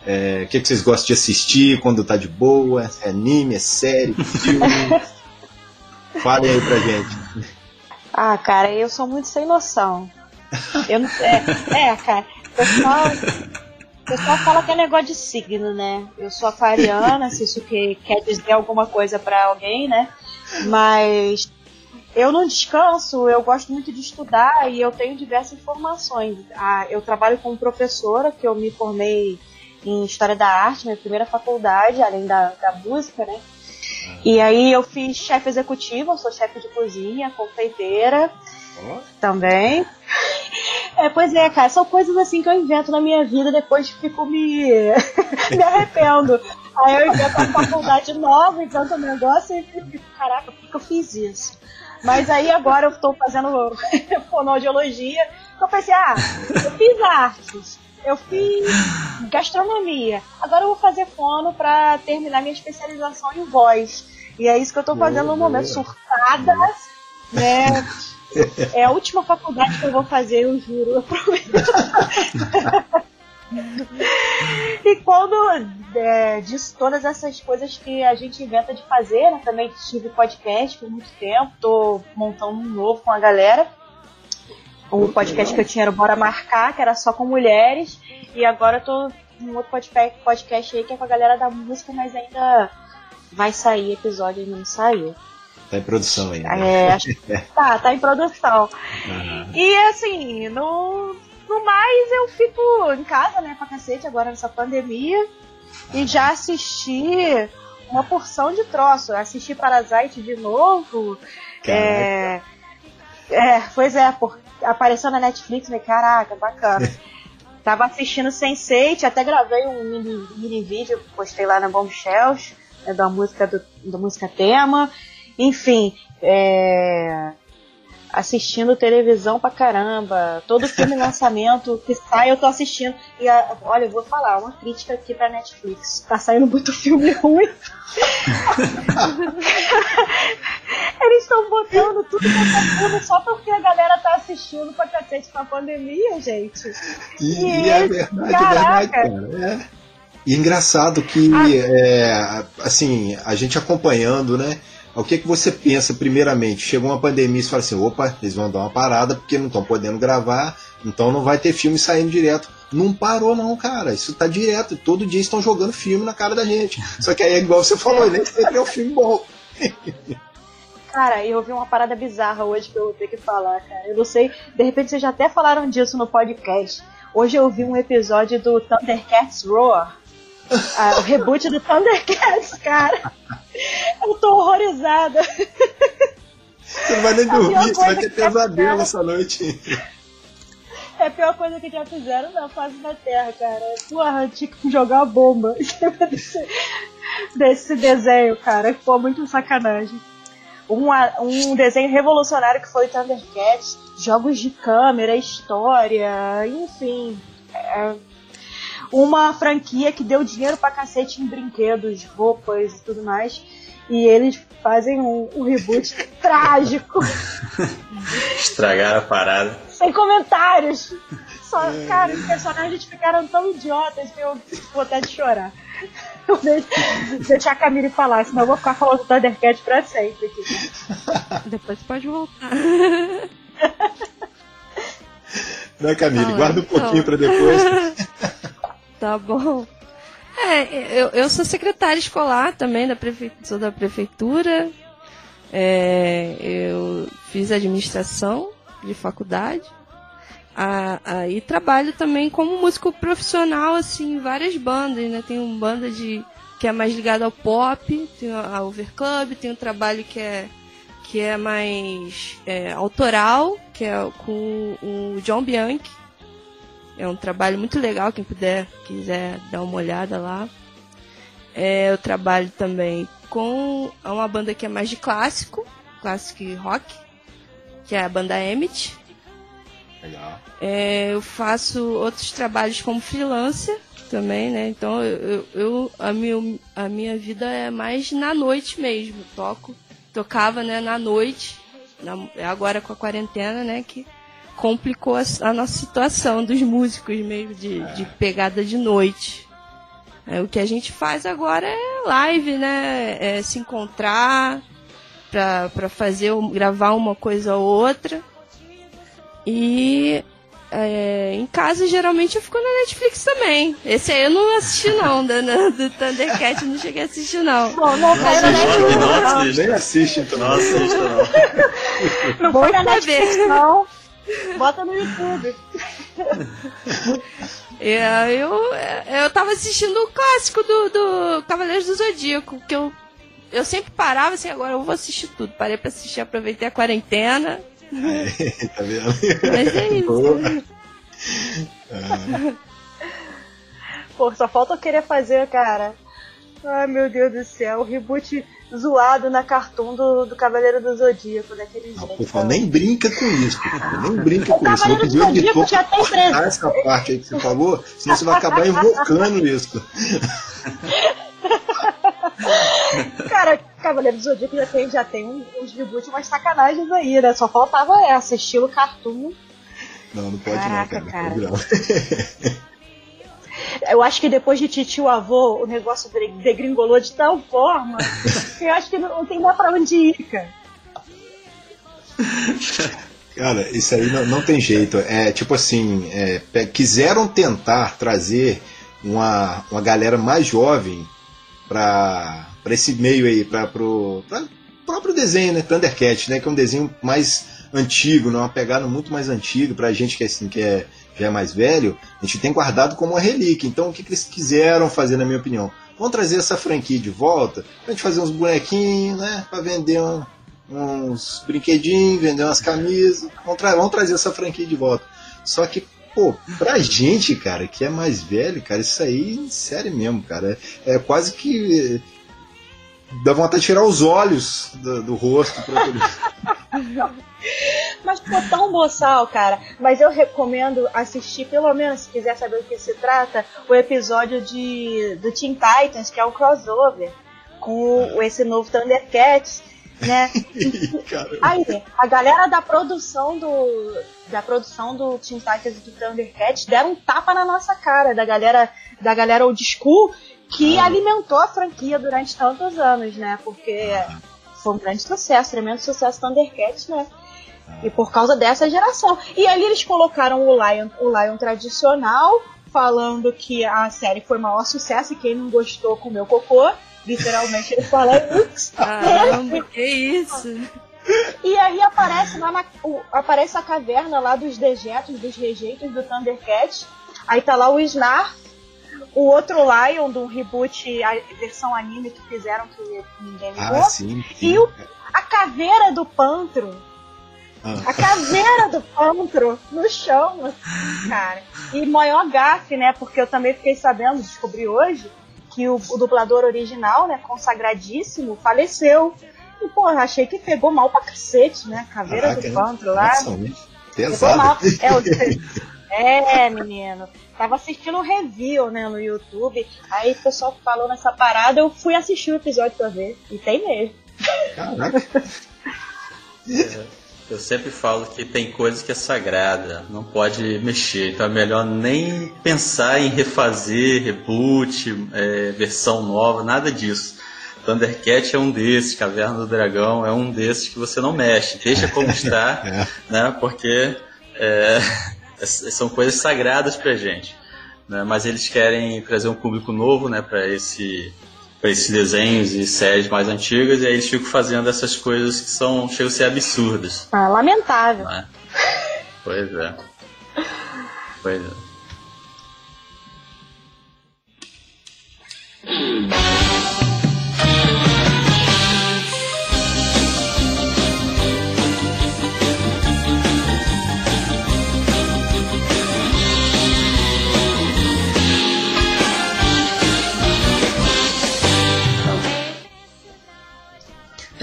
É, o que, que vocês gostam de assistir quando tá de boa? É anime, é série, filme? Falem aí pra gente. Ah, cara, eu sou muito sem noção. Eu não, é, é, cara, o pessoal, pessoal fala que é negócio de signo, né? Eu sou aquariana, se isso que quer dizer alguma coisa pra alguém, né? Mas eu não descanso, eu gosto muito de estudar e eu tenho diversas formações. Ah, eu trabalho como professora, que eu me formei em História da Arte, minha primeira faculdade, além da, da música, né? E aí eu fiz chefe executiva, eu sou chefe de cozinha, confeiteira, oh. também. É, pois é, cara, são coisas assim que eu invento na minha vida, depois fico me, me arrependo. Aí eu invento uma faculdade nova, invento um negócio e fico, caraca, por que eu fiz isso? Mas aí agora eu tô fazendo fonoaudiologia, então eu pensei, ah, eu fiz artes. Eu fiz gastronomia. Agora eu vou fazer fono pra terminar minha especialização em voz. E é isso que eu tô fazendo no momento. Surtada, né? É a última faculdade que eu vou fazer, eu juro, eu prometo. E quando é, disso, todas essas coisas que a gente inventa de fazer, né? Também tive podcast por muito tempo, tô montando um novo com a galera. O podcast que eu tinha era o Bora Marcar, que era só com mulheres. E agora eu tô num outro podcast aí que é com a galera da música, mas ainda vai sair episódio, ainda não saiu. Tá em produção ainda. É, acho que tá, tá em produção. Uhum. E assim, no, no mais eu fico em casa, né, pra cacete, agora nessa pandemia. E já assisti uma porção de troço. Assisti Parasite de novo. É, é, pois é, porque apareceu na Netflix, né? Caraca, bacana. Tava assistindo Sense eight, até gravei um mini, mini vídeo, postei lá na Bombshells, né, da música do, da música tema. Enfim, é... assistindo televisão pra caramba. Todo filme lançamento que sai eu tô assistindo. E a... olha, eu vou falar uma crítica aqui pra Netflix. Tá saindo muito filme ruim. Eles estão botando tudo pra tudo só porque a galera tá assistindo pra cacete com a pandemia, gente. E, e é verdade, caraca. Verdade, cara. É. E engraçado que, ah, é, assim, a gente acompanhando, né? O que, que você pensa primeiramente? Chegou uma pandemia e você fala assim, opa, eles vão dar uma parada porque não estão podendo gravar, então não vai ter filme saindo direto. Não parou não, cara, isso tá direto, todo dia estão jogando filme na cara da gente. Só que aí é igual você falou, nem sempre é um filme bom. Cara, eu ouvi uma parada bizarra hoje que eu vou ter que falar, cara. Eu não sei, de repente vocês já até falaram disso no podcast. Hoje eu ouvi um episódio do Thundercats Roar. Ah, o reboot do Thundercats, cara. Eu tô horrorizada. Você não vai nem dormir, você vai ter pesadelo já... essa noite. É a pior coisa que já fizeram na fase da Terra, cara. Porra, tinha que jogar a bomba em cima desse, desse desenho, cara. Pô, muito sacanagem. Um, um desenho revolucionário que foi Thundercats, jogos de câmera, história, enfim. É, uma franquia que deu dinheiro pra cacete em brinquedos, roupas e tudo mais. E eles fazem um, um reboot trágico. Estragaram a parada. Sem comentários. Só, é. Cara, os personagens ficaram tão idiotas que eu vou até chorar. Eu deixo, deixar a Camille falar, senão eu vou ficar falando do Thundercat pra sempre aqui. Depois pode voltar. Não, Camille, tá, guarda um pouquinho então. Pra depois. Tá bom. É, eu, eu sou secretária escolar também, da prefe... sou da prefeitura, é, eu fiz administração de faculdade, aí trabalho também como músico profissional, assim, em várias bandas, né? Tem uma banda de, que é mais ligada ao pop, tem a Overclub, tem um trabalho que é, que é mais é, autoral, que é com o John Bianchi. É um trabalho muito legal, quem puder, quiser dar uma olhada lá. É, eu trabalho também com uma banda que é mais de clássico, clássico rock, que é a banda Emmet. Legal. É, eu faço outros trabalhos como freelancer também, né? Então eu, eu a, minha, a minha vida é mais na noite mesmo. Toco, tocava, né, na noite, na, agora com a quarentena, né? Que complicou a, a nossa situação dos músicos mesmo, de, de pegada de noite. É, o que a gente faz agora é live, né? É se encontrar pra, pra fazer, gravar uma coisa ou outra. E é, em casa geralmente eu fico na Netflix também. Esse aí eu não assisti não, do, do Thundercat, não cheguei a assistir não. Bom, não caiu na Netflix não. Nem assiste, então não assista não. Não foi na Netflix não. Bota no YouTube. É, eu, eu tava assistindo o clássico do, do Cavaleiro do Zodíaco, que eu, eu sempre parava assim, agora eu vou assistir tudo. Parei pra assistir, aproveitei a quarentena. É, tá vendo? Mas é isso. Ah. Pô, só falta eu querer fazer, cara. Ai, meu Deus do céu, o reboot zoado na cartoon do, do Cavaleiro do Zodíaco, daquele jeito. Por favor, nem brinca com isso, por favor, nem brinca o com Cavaleiro isso. O Cavaleiro do Zodíaco já tem preso. Essa parte aí que você falou, senão você vai acabar invocando isso. Cara, Cavaleiro do Zodíaco já tem, já tem uns reboots, umas sacanagens aí, né? Só faltava essa, estilo cartoon. Não, não pode. Caraca, não, cara. Não pode não. Eu acho que depois de Titio Avô, o negócio degringolou de tal forma que eu acho que não tem mais pra onde ir, cara. Cara, isso aí não, não tem jeito. É tipo assim, é, quiseram tentar trazer uma, uma galera mais jovem pra, pra esse meio aí, pra, pro pra próprio desenho, né? Thundercat, né? Que é um desenho mais antigo, né? Uma pegada muito mais antiga pra gente que é assim, que é... já é mais velho, a gente tem guardado como uma relíquia. Então o que, que eles quiseram fazer, na minha opinião? Vão trazer essa franquia de volta pra gente fazer uns bonequinhos, né? Pra vender um, uns brinquedinhos, vender umas camisas. Vão, tra vão trazer essa franquia de volta. Só que, pô, pra gente, cara, que é mais velho, cara, isso aí, sério mesmo, cara. É, é quase que... dá vontade de tirar os olhos do, do rosto. Pra... Mas ficou tão boçal, cara. Mas eu recomendo assistir, pelo menos, se quiser saber do que se trata, o episódio de, do Teen Titans, que é um crossover com ah. esse novo Thundercats, né? Aí, a galera da produção do da produção do Teen Titans e do Thundercats deram um tapa na nossa cara, da galera, da galera old school, que ah. alimentou a franquia durante tantos anos, né? Porque ah. foi um grande sucesso, tremendo sucesso Thundercats, né? Ah. E por causa dessa geração. E ali eles colocaram o Lion, o Lion tradicional, falando que a série foi o maior sucesso e quem não gostou comeu cocô. Literalmente eles falaram isso. Caramba, que isso! E aí aparece, lá na, o, aparece a caverna lá dos dejetos, dos rejeitos do Thundercats. Aí tá lá o Snarf, O outro Lion, do reboot, a versão anime que fizeram, que ninguém ligou. Ah, sim, sim. E o, a caveira do Pantro. Ah. A caveira do Pantro no chão, assim, cara. E maior gafe, né? Porque eu também fiquei sabendo, descobri hoje, que o, o dublador original, né, consagradíssimo, faleceu. E, porra, achei que pegou mal pra cacete, né? Caveira Caraca, do Pantro lá. Pegou mal. É, o... é, menino. Tava assistindo um review, né, no YouTube. Aí o pessoal falou nessa parada, eu fui assistir o episódio pra ver. E tem mesmo. Caraca. É, eu sempre falo que tem coisa que é sagrada, não pode mexer. Então é melhor nem pensar em refazer, reboot, é, versão nova, nada disso. Thundercat é um desses, Caverna do Dragão é um desses que você não mexe. Deixa como está, é. né, porque... É... são coisas sagradas pra gente, né? Mas eles querem trazer um público novo, né, para esse, para esses desenhos e séries mais antigas, e aí eles ficam fazendo essas coisas que são, chegam a ser absurdas. Ah, lamentável. Né? Pois é. Pois é.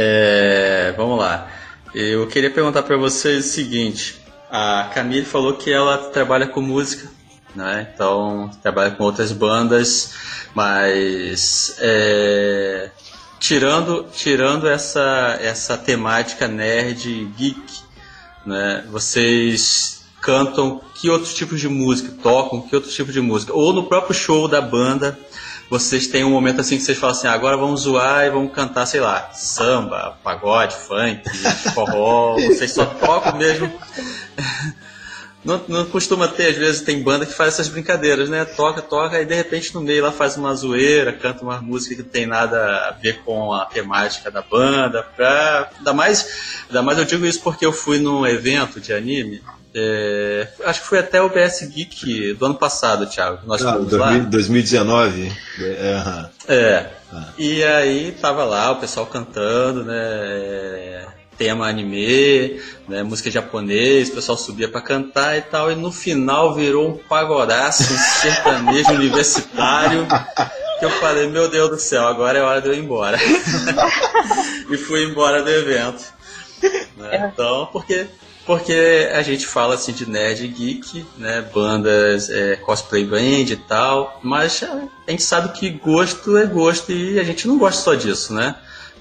É, vamos lá. Eu queria perguntar para vocês o seguinte. A Camille falou que ela trabalha com música, né? Então trabalha com outras bandas, mas é, tirando, tirando essa, essa temática nerd geek, né? Vocês cantam que outro tipo de música? Tocam que outro tipo de música? Ou no próprio show da banda? Vocês têm um momento assim que vocês falam assim, ah, agora vamos zoar e vamos cantar, sei lá, samba, pagode, funk, forró, vocês só tocam mesmo. Não, não costuma ter, às vezes tem banda que faz essas brincadeiras, né? Toca, toca, e de repente no meio lá faz uma zoeira, canta uma música que não tem nada a ver com a temática da banda. Pra... Ainda mais, ainda mais eu digo isso porque eu fui num evento de anime. É, acho que foi até o B S Geek do ano passado, Thiago. Nós ah, fomos lá. dois mil e dezenove. É. é. Ah. E aí tava lá o pessoal cantando, né? Tema anime, né? Música japonesa, o pessoal subia pra cantar e tal. E no final virou um pagodaço, um sertanejo universitário. Que eu falei, meu Deus do céu, agora é hora de eu ir embora. E fui embora do evento. Né? Então, porque. Porque a gente fala assim de nerd geek, né, bandas, é, cosplay band e tal, mas a gente sabe que gosto é gosto e a gente não gosta só disso, né?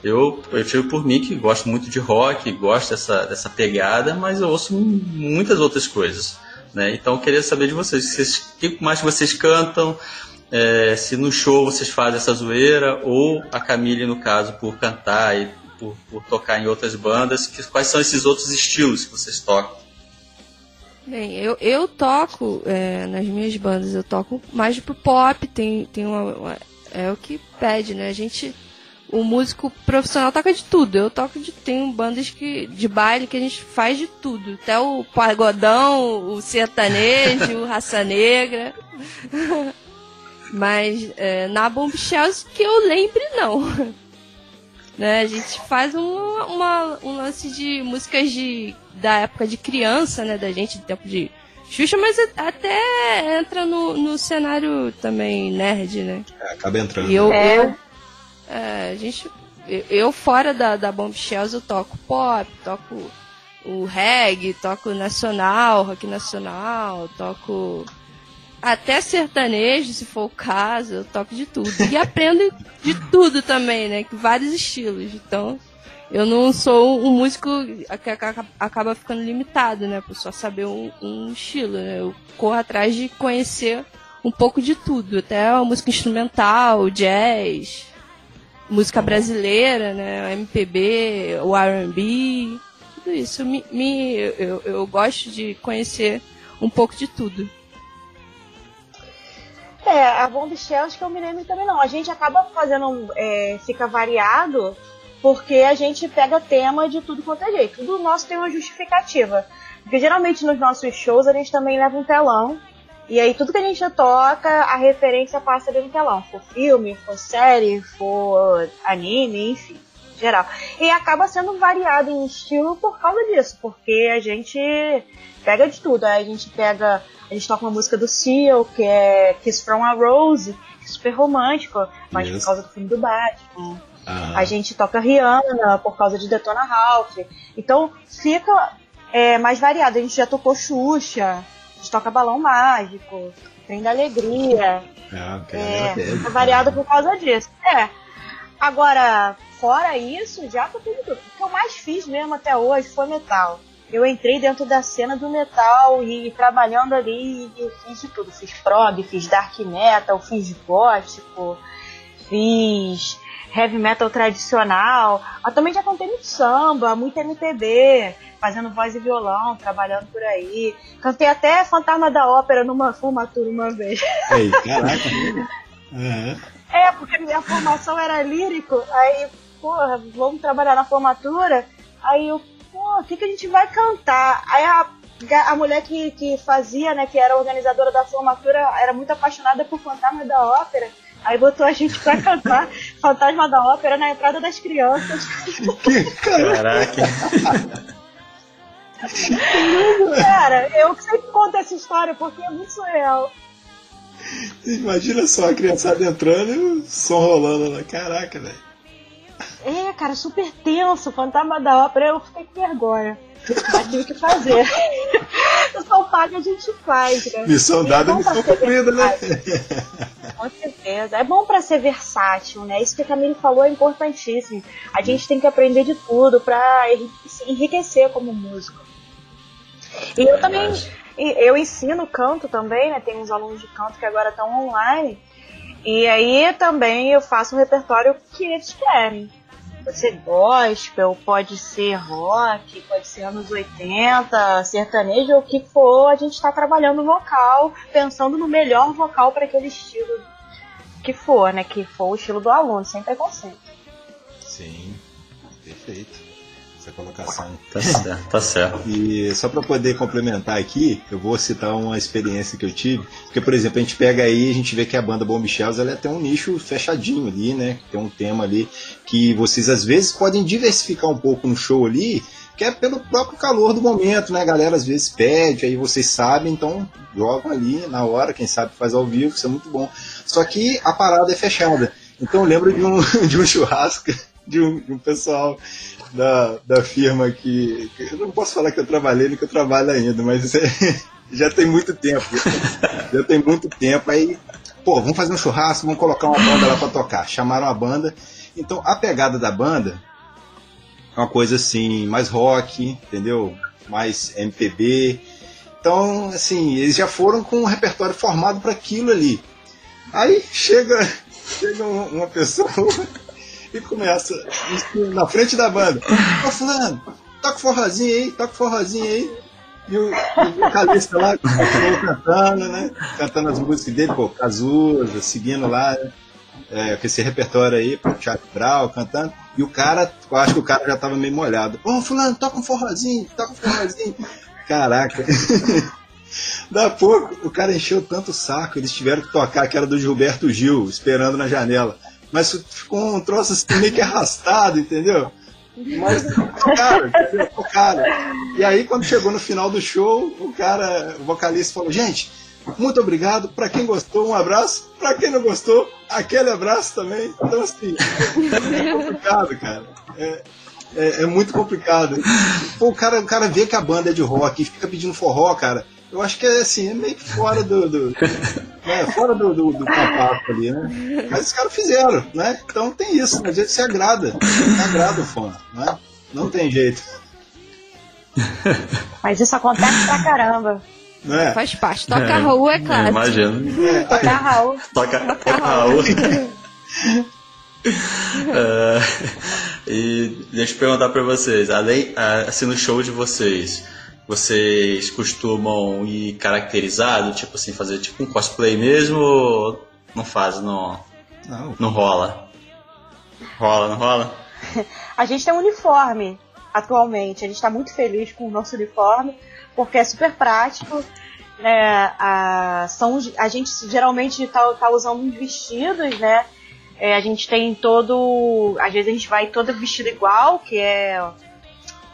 Eu, eu tive por mim que gosto muito de rock, gosto dessa, dessa pegada, mas eu ouço muitas outras coisas, né? Então eu queria saber de vocês, o que mais vocês cantam, é, se no show vocês fazem essa zoeira, ou a Camille, no caso, por cantar e Por, por tocar em outras bandas, que, quais são esses outros estilos que vocês tocam? Bem, eu, eu toco, é, nas minhas bandas, eu toco mais pro pop, tem, tem uma, uma, é o que pede, né? A gente, o músico profissional toca de tudo, eu toco de, tem bandas que, de baile que a gente faz de tudo, até o pagodão, o sertanejo, raça negra... Mas é, na Bombshells que eu lembre, não... Né, a gente faz uma, uma, um lance de músicas de, da época de criança, né, da gente, do tempo de Xuxa, mas até entra no, no cenário também nerd, né? É, acaba entrando. E eu, é. eu, é, a gente, eu, eu fora da, da Bombshells, eu toco pop, toco o reggae, toco nacional, rock nacional, toco... Até sertanejo, se for o caso, eu toco de tudo. E aprendo de tudo também, né? Vários estilos. Então, eu não sou um músico que acaba ficando limitado, né? Por só saber um, um estilo, né? Eu corro atrás de conhecer um pouco de tudo. Até a música instrumental, jazz, música brasileira, né? M P B, o R and B, tudo isso. Me, me, eu, eu gosto de conhecer um pouco de tudo. É, a Bombshells que eu me lembro também não. A gente acaba fazendo, é, fica variado, porque a gente pega tema de tudo quanto é jeito. Tudo nosso tem uma justificativa. Porque geralmente nos nossos shows a gente também leva um telão E aí tudo que a gente toca, a referência passa dentro que é lá. For filme, for série, for anime, enfim, geral. E acaba sendo variado em estilo por causa disso, porque a gente pega de tudo. Aí a gente pega, a gente toca uma música do Seal, que é Kiss from a Rose, super romântico, mas yes. por causa do filme do Batman. Ah. A gente toca Rihanna por causa de Detona Ralph. Então fica é, mais variado. A gente já tocou Xuxa, a gente toca Balão Mágico, Trem da Alegria. Ah, okay. é, fica variado por causa disso. É. Agora, fora isso, já tô tudo. O que eu mais fiz mesmo até hoje foi metal. Eu entrei dentro da cena do metal e trabalhando ali e fiz de tudo. Fiz prog, fiz dark metal, fiz gótico, fiz heavy metal tradicional. Eu também já cantei muito samba, muito M P B, fazendo voz e violão, trabalhando por aí. Cantei até Fantasma da Ópera numa formatura uma vez. Ei, caraca. Uhum. É, porque minha formação era lírico, aí, porra, vamos trabalhar na formatura, aí eu, pô, o que, que a gente vai cantar? Aí a, a mulher que, que fazia, né, que era organizadora da formatura, era muito apaixonada por Fantasma da Ópera, aí botou a gente pra cantar Fantasma da Ópera na entrada das crianças. Caraca! Cara, eu sempre conto essa história porque é muito surreal. Imagina só a criançada entrando e o som rolando lá, caraca, velho. É, cara, super tenso, Fantasma da Ópera, eu fiquei com vergonha. Mas tive que fazer. Eu só paga, a gente faz, né? Missão dada, é missão cumprida, né? Com certeza. É bom pra ser versátil, né? Isso que a Camille falou é importantíssimo. A gente tem que aprender de tudo pra se enriquecer como músico. E eu também... Eu ensino canto também, né? Tem uns alunos de canto que agora estão online. E aí também eu faço um repertório que eles querem. Pode ser gospel, pode ser rock, pode ser anos oitenta, sertanejo, o que for. A gente está trabalhando vocal, pensando no melhor vocal para aquele estilo que for, né? Que for o estilo do aluno, sem preconceito. Sim, perfeito. Colocação. Tá certo, tá certo. E só para poder complementar aqui, eu vou citar uma experiência que eu tive, porque, por exemplo, a gente pega aí, a gente vê que a banda Bombshells, ela tem um nicho fechadinho ali, né, tem um tema ali que vocês, às vezes, podem diversificar um pouco no show ali, que é pelo próprio calor do momento, né, a galera às vezes pede, aí vocês sabem, então jogam ali na hora, quem sabe faz ao vivo, isso é muito bom. Só que a parada é fechada, então eu lembro de um, de um churrasco, de um, de um pessoal... Da, da firma que, que... Eu não posso falar que eu trabalhei, que eu trabalho ainda, mas é, já tem muito tempo. Já tem muito tempo. Aí, pô, vamos fazer um churrasco, vamos colocar uma banda lá pra tocar. Chamaram a banda. Então, a pegada da banda é uma coisa assim, mais rock, entendeu? Mais M P B. Então, assim, eles já foram com um repertório formado pra aquilo ali. Aí chega, chega uma pessoa... E começa na frente da banda. Ô fulano, toca forrozinho aí, toca forrozinho aí. E o, o Calista lá cantando, né? Cantando as músicas dele, pô, Cazuza, seguindo lá, né? É, com esse repertório aí, pro Charlie Brown cantando. E o cara, eu acho que o cara já tava meio molhado. Ô fulano, toca um forrozinho, toca um forrozinho. Caraca. Da pouco, o cara encheu tanto o saco, eles tiveram que tocar aquela do Gilberto Gil, Esperando na Janela. Mas ficou um troço assim, meio que arrastado, entendeu? Mas tocaram, tocaram. E aí, quando chegou no final do show, o cara, o vocalista, falou: gente, muito obrigado. Pra quem gostou, um abraço. Pra quem não gostou, aquele abraço também. Então, assim, é complicado, cara. É, é, é muito complicado. Pô, o cara, o cara vê que a banda é de rock e fica pedindo forró, cara. Eu acho que é assim, é meio que fora do... do né, fora do, do, do papo ali, né? Mas os caras fizeram, né? Então tem isso, né? A gente se agrada. Se agrada o fã, né? Não tem jeito. Mas isso acontece pra caramba. É. Faz parte. Toca é, Raul é claro. Imagino. É, toca Raul. Toca, toca Raul. uh, e deixa eu perguntar pra vocês. Além, assim, no show de vocês... Vocês costumam ir caracterizado, tipo assim, fazer tipo um cosplay mesmo ou não fazem, não, não. não rola? Rola, não rola? A gente tem um uniforme atualmente, a gente tá muito feliz com o nosso uniforme, porque é super prático, né, a, são, a gente geralmente tá, tá usando uns vestidos, né? É, a gente tem todo... Às vezes a gente vai todo vestido igual, que é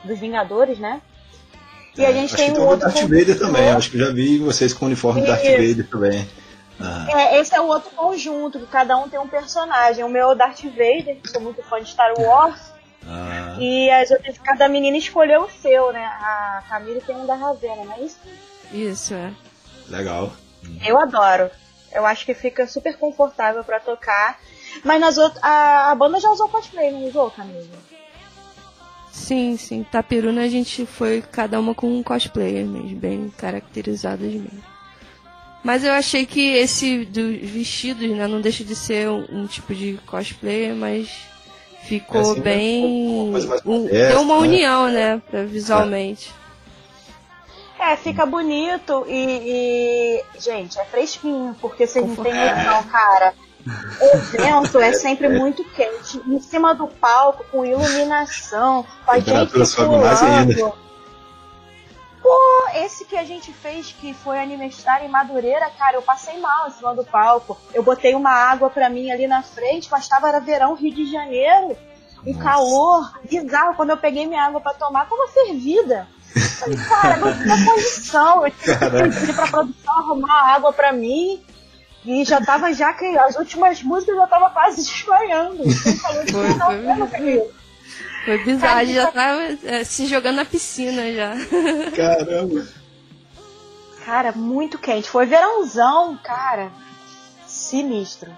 dos Vingadores, né? E é, a gente tem um outro... Darth Vader também, acho que já vi vocês com o uniforme e... Darth Vader também. Ah. É, esse é o outro conjunto, que cada um tem um personagem. O meu é o Darth Vader, que sou muito fã de Star Wars. Ah. E as outras, cada menina escolheu o seu, né? A Camilia tem um da Ravena, não é isso? Isso, é. Legal. Eu adoro. Eu acho que fica super confortável pra tocar. Mas nas outras, a, a banda já usou cosplay, não usou, Camilia? Sim, sim. Itaperuna a gente foi cada uma com um cosplayer mesmo, bem caracterizadas mesmo. Mas eu achei que esse dos vestidos, né, não deixa de ser um, um tipo de cosplayer, mas ficou é assim, bem... Mas, mas, mas, um, é, deu uma união, né, né visualmente. É, fica bonito e, e... Gente, é fresquinho, porque vocês não têm noção, cara... O evento é sempre muito quente, em cima do palco, com iluminação, com a gente pulando. Pô, esse que a gente fez, que foi aniversário em Madureira, cara, eu passei mal em cima do palco. Eu botei uma água pra mim ali na frente, mas tava, era verão, Rio de Janeiro, um calor bizarro. Quando eu peguei minha água pra tomar, tava fervida. Falei, cara, não tinha condição, eu tive que pedir pra produção arrumar água pra mim. E já tava, já que as últimas músicas eu tava quase desmaiando. Foi, foi bizarro, cara, já tava é, se jogando na piscina já. Caramba. Cara, muito quente. Foi verãozão, cara. Sinistro.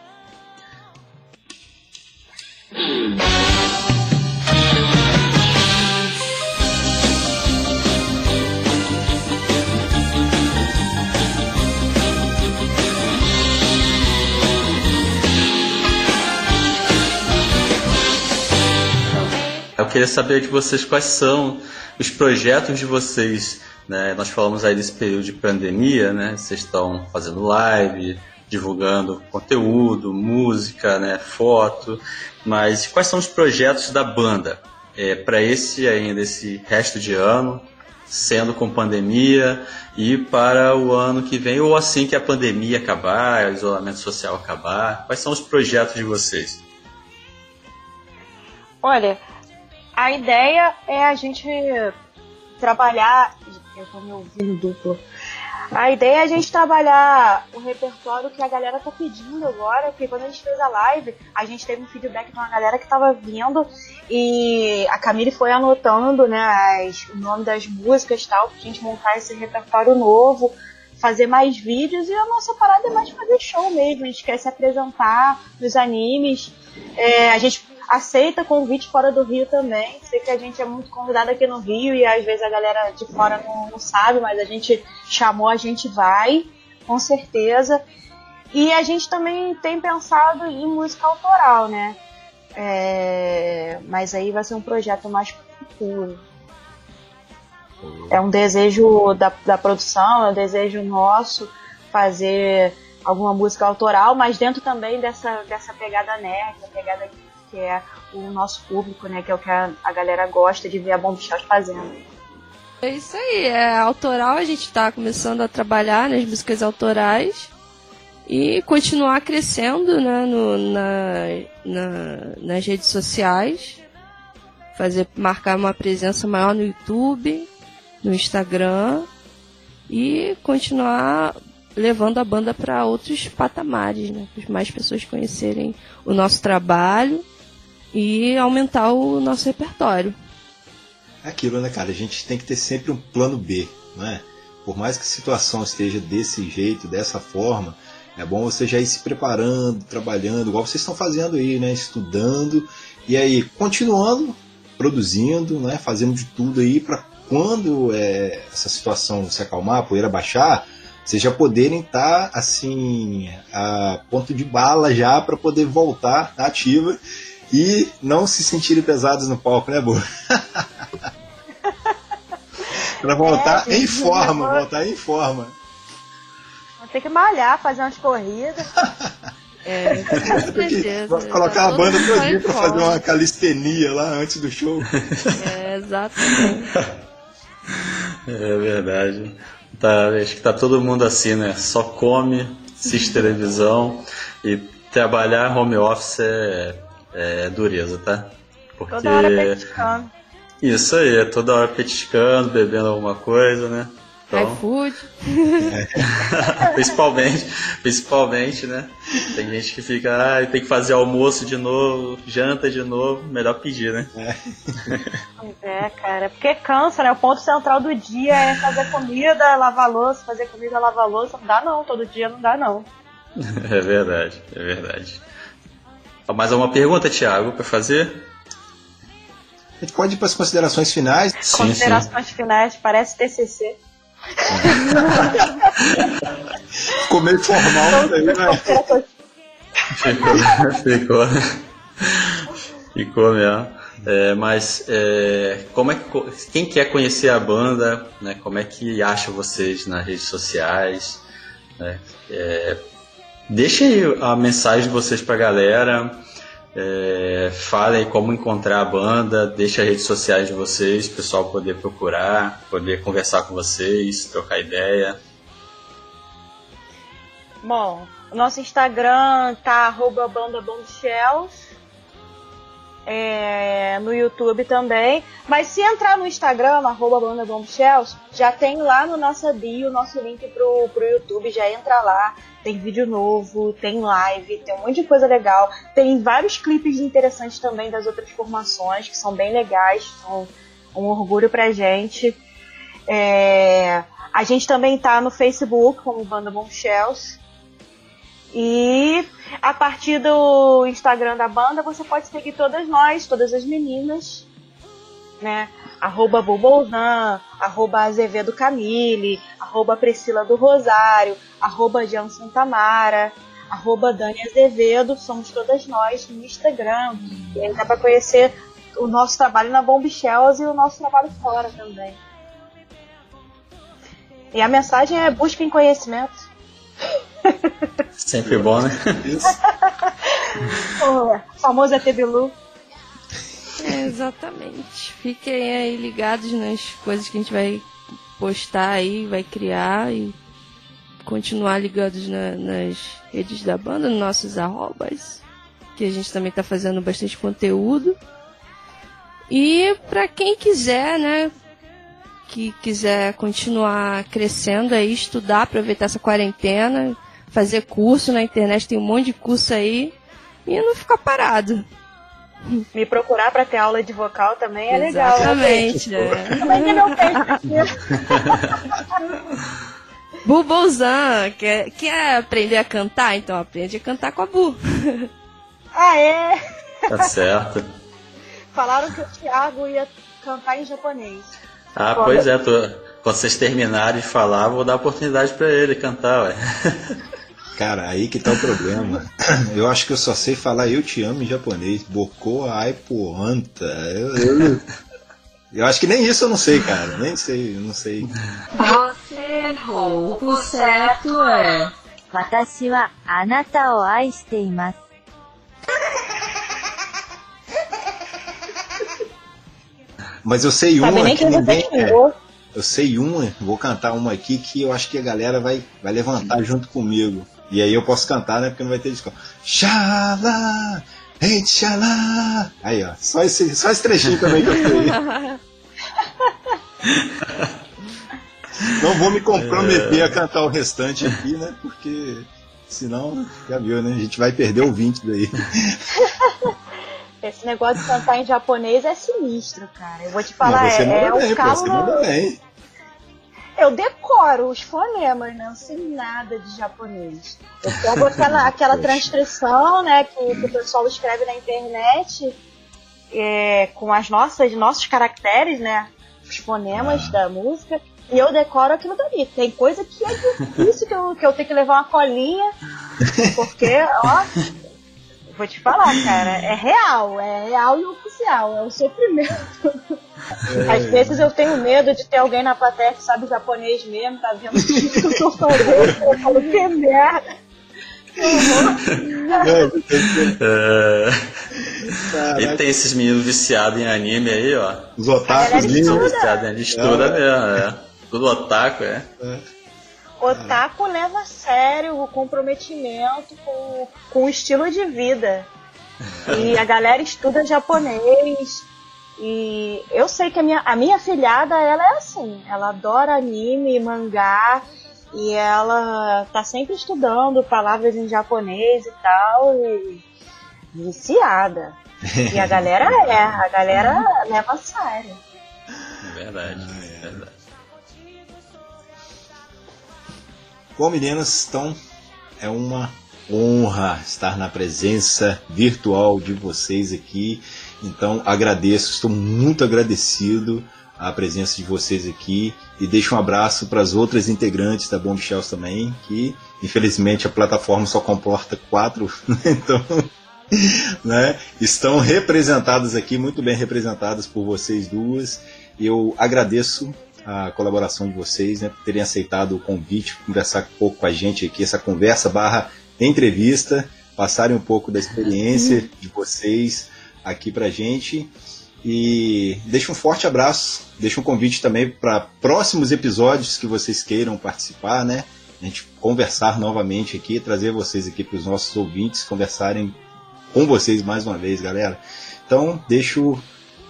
Eu queria saber de vocês quais são os projetos de vocês, né? Nós falamos aí desse período de pandemia, né? Vocês estão fazendo live, divulgando conteúdo, música, né? Foto, mas quais são os projetos da banda é, para esse ainda, esse resto de ano, sendo com pandemia, e para o ano que vem, ou assim que a pandemia acabar, o isolamento social acabar, quais são os projetos de vocês? Olha... A ideia é a gente trabalhar... Eu tô me ouvindo duplo. A ideia é a gente trabalhar o repertório que a galera tá pedindo agora, porque quando a gente fez a live, a gente teve um feedback de uma galera que tava vindo e a Camilia foi anotando, né, as, o nome das músicas e tal, pra gente montar esse repertório novo, fazer mais vídeos, e a nossa parada é mais fazer show mesmo. A gente quer se apresentar nos animes, é, a gente... aceita convite fora do Rio também. Sei que a gente é muito convidado aqui no Rio e às vezes a galera de fora não, não sabe, mas a gente chamou, a gente vai, com certeza. E a gente também tem pensado em música autoral, né? É... Mas aí vai ser um projeto mais puro. É um desejo da, da produção, é um desejo nosso fazer alguma música autoral, mas dentro também dessa, dessa pegada nerd, essa pegada que é o nosso público, né? Que é o que a, a galera gosta de ver a Bombshells fazendo. É isso aí, é autoral, a gente tá começando a trabalhar nas músicas autorais e continuar crescendo, né? No, na, na, nas redes sociais, fazer, marcar uma presença maior no YouTube, no Instagram e continuar levando a banda para outros patamares, né? Para mais pessoas conhecerem o nosso trabalho e aumentar o nosso repertório. Aquilo, né, cara? A gente tem que ter sempre um plano B, né? Por mais que a situação esteja desse jeito, dessa forma, é bom você já ir se preparando, trabalhando, igual vocês estão fazendo aí, né? Estudando, e aí continuando, produzindo, né? Fazendo de tudo aí para quando é, essa situação se acalmar, a poeira baixar, vocês já poderem estar, tá, assim, a ponto de bala já para poder voltar na ativa e não se sentirem pesados no palco, né, Boa? Pra voltar é, em forma, vou... voltar em forma. Vou ter que malhar, fazer umas corridas. É, com certeza. Vou colocar a banda todinha pra fazer uma calistenia lá antes do show. É, exatamente. É verdade. Tá, acho que tá todo mundo assim, né? Só come, assiste televisão e trabalhar home office é, é dureza, tá? Porque... Toda hora petiscando. Isso aí, é toda hora petiscando, bebendo alguma coisa, né? Então... iFood. principalmente, principalmente, né? Tem gente que fica, ah, tem que fazer almoço de novo, janta de novo, melhor pedir, né? Pois é, cara, porque cansa, né? O ponto central do dia é fazer comida, lavar louça, fazer comida, lavar louça. Não dá não, todo dia não dá não. É verdade, é verdade. Mais alguma pergunta, Thiago, pra fazer? A gente pode ir para as considerações finais? Sim, considerações sim. finais, parece T C C. Ficou meio formal daí, né? Ficou, ficou. Ficou mesmo. É, mas é, como é que, quem quer conhecer a banda, né, como é que acha vocês nas redes sociais? Né, é, deixem aí a mensagem de vocês para a galera. É, falem como encontrar a banda, deixem as redes sociais de vocês, o pessoal poder procurar, poder conversar com vocês, trocar ideia. Bom, o nosso Instagram tá arroba banda Bombshells, é, no YouTube também, mas se entrar no Instagram, arroba banda Bombshells, já tem lá no nossa bio o nosso link pro, pro YouTube, já entra lá. Tem vídeo novo, tem live, tem um monte de coisa legal. Tem vários clipes interessantes também das outras formações, que são bem legais, são um orgulho pra gente. É... A gente também tá no Facebook, como Banda Bombshells. E a partir do Instagram da banda, você pode seguir todas nós, todas as meninas, né? Arroba Bobo Ouzan, arroba Azevedo Camille, arroba Priscila do Rosário, arroba Janson Tamara, arroba Dani Azevedo, somos todas nós no Instagram. E aí dá pra conhecer o nosso trabalho na Bombshells e o nosso trabalho fora também. E a mensagem é busquem conhecimento. Sempre bom, né? O famoso é Tebilu. É, exatamente. Fiquem aí ligados nas coisas que a gente vai postar aí, vai criar e continuar ligados na, nas redes da banda, nos nossos arrobas, que a gente também tá fazendo bastante conteúdo. E para quem quiser, né, que quiser continuar crescendo aí, estudar, aproveitar essa quarentena, fazer curso na internet, tem um monte de curso aí, e não ficar parado. Me procurar pra ter aula de vocal também é legal. Exatamente. Também é meu peixe. Bu Bolzan, quer, quer aprender a cantar? Então aprende a cantar com a Bu. Ah, é? Tá certo. Falaram que o Thiago ia cantar em japonês. Ah, Agora. Pois é. Tô... Quando vocês terminarem de falar, vou dar oportunidade pra ele cantar, ué. Cara, aí que tá o problema. Eu acho que eu só sei falar eu te amo em japonês. Boko aipoanta. Eu, eu, eu acho que nem isso eu não sei, cara. Nem sei, eu não sei. Você errou. O certo é... Watashi wa anata o ai shiteimasu. Mas eu sei uma que, que ninguém... É. Eu sei uma, vou cantar uma aqui que eu acho que a galera vai, vai levantar junto comigo. E aí eu posso cantar, né? Porque não vai ter desconto. Xalá, ei, xalá. Aí, ó. Só esse, só esse trechinho também que eu fui. Não vou me comprometer é... a cantar o restante aqui, né? Porque senão, já viu, né? A gente vai perder o vinte daí. Esse negócio de cantar em japonês é sinistro, cara. Eu vou te falar, não, você manda é, é bem, o calo... Você manda bem. Eu decoro os fonemas, não sei nada de japonês. Eu pego aquela, aquela transcrição, né, que, que o pessoal escreve na internet, é, com as nossas, nossos caracteres, né, os fonemas ah. da música, e eu decoro aquilo dali. Tem coisa que é difícil, que eu, que eu tenho que levar uma colinha, porque, ó, vou te falar, cara, é real, é real e oficial, é um sofrimento. É. Às vezes eu tenho medo de ter alguém na plateia que sabe japonês mesmo, tá vendo que eu tô falando, eu falo, que merda. É. E tem esses meninos viciados em anime aí, ó. Os otakus, meninos viciados em anime, estuda mesmo, é. Todo otaku, é. é. Otaku leva a sério o comprometimento com, com o estilo de vida. E a galera estuda japonês. E eu sei que a minha, a minha filhada, ela é assim. Ela adora anime, mangá. E ela tá sempre estudando palavras em japonês e tal. E viciada. E a galera é. A galera leva a sério. Verdade, ah, é. verdade. Bom, meninas, então é uma honra estar na presença virtual de vocês aqui. Então agradeço, estou muito agradecido à presença de vocês aqui e deixo um abraço para as outras integrantes da Bombshells também, que infelizmente a plataforma só comporta quatro, então né, estão representadas aqui, muito bem representadas por vocês duas. Eu agradeço a colaboração de vocês, né, por terem aceitado o convite, conversar um pouco com a gente aqui, essa conversa barra entrevista, passarem um pouco da experiência de vocês aqui pra gente, e deixo um forte abraço, deixo um convite também para próximos episódios que vocês queiram participar, né, a gente conversar novamente aqui, trazer vocês aqui para os nossos ouvintes, conversarem com vocês mais uma vez, galera. Então, deixo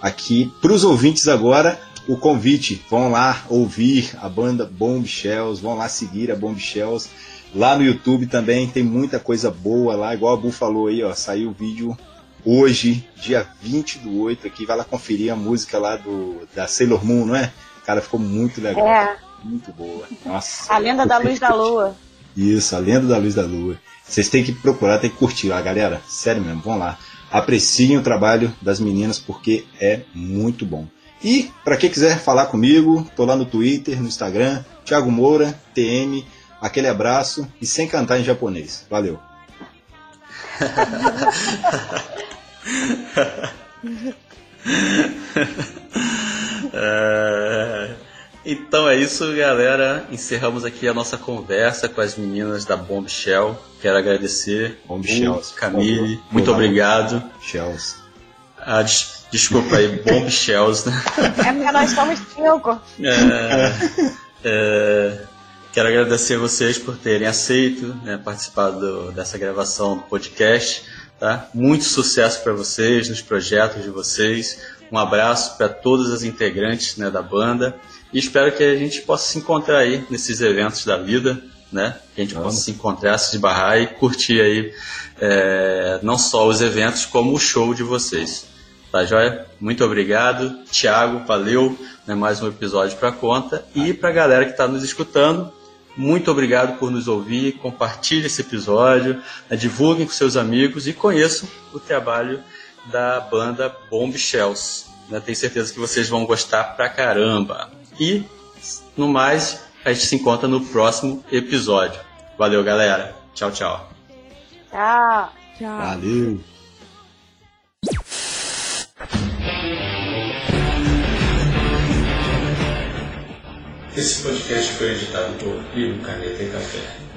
aqui para os ouvintes agora o convite, vão lá ouvir a banda Bombshells, vão lá seguir a Bombshells, lá no YouTube também tem muita coisa boa lá, igual a Bu falou aí, ó, saiu o vídeo hoje, dia vinte do oito aqui, vai lá conferir a música lá do, da Sailor Moon, não é? Cara, ficou muito legal, é. muito boa. Nossa, a Lenda da Luz da Lua. Isso, a Lenda da Luz da Lua. Vocês têm que procurar, tem que curtir lá, galera, sério mesmo, vão lá. Apreciem o trabalho das meninas porque é muito bom. E para quem quiser falar comigo, tô lá no Twitter, no Instagram, Thiago Moura, T M, aquele abraço e sem cantar em japonês. Valeu. uh, então é isso, galera. Encerramos aqui a nossa conversa com as meninas da Bombshell. Quero agradecer. Bombshells. Camille, muito Olá, obrigado. Bombshells. Ah, des- desculpa aí, Bombshells, né? É porque nós estamos cinco. É, é, quero agradecer a vocês por terem aceito, né, participado dessa gravação do podcast. Tá? Muito sucesso para vocês, nos projetos de vocês. Um abraço para todas as integrantes, né, da banda. E espero que a gente possa se encontrar aí nesses eventos da vida, né? Que a gente Vamos. possa se encontrar, se esbarrar e curtir aí, é, não só os eventos, como o show de vocês. Tá, joia? Muito obrigado. Thiago, valeu. Né, mais um episódio para conta. E para a galera que está nos escutando, muito obrigado por nos ouvir, compartilhe esse episódio, né, divulguem com seus amigos e conheçam o trabalho da banda Bombshells. Né, tenho certeza que vocês vão gostar pra caramba. E, no mais, a gente se encontra no próximo episódio. Valeu, galera. Tchau, tchau. Tchau. Tchau. Valeu. Esse podcast foi editado por Igor Caneta e Café.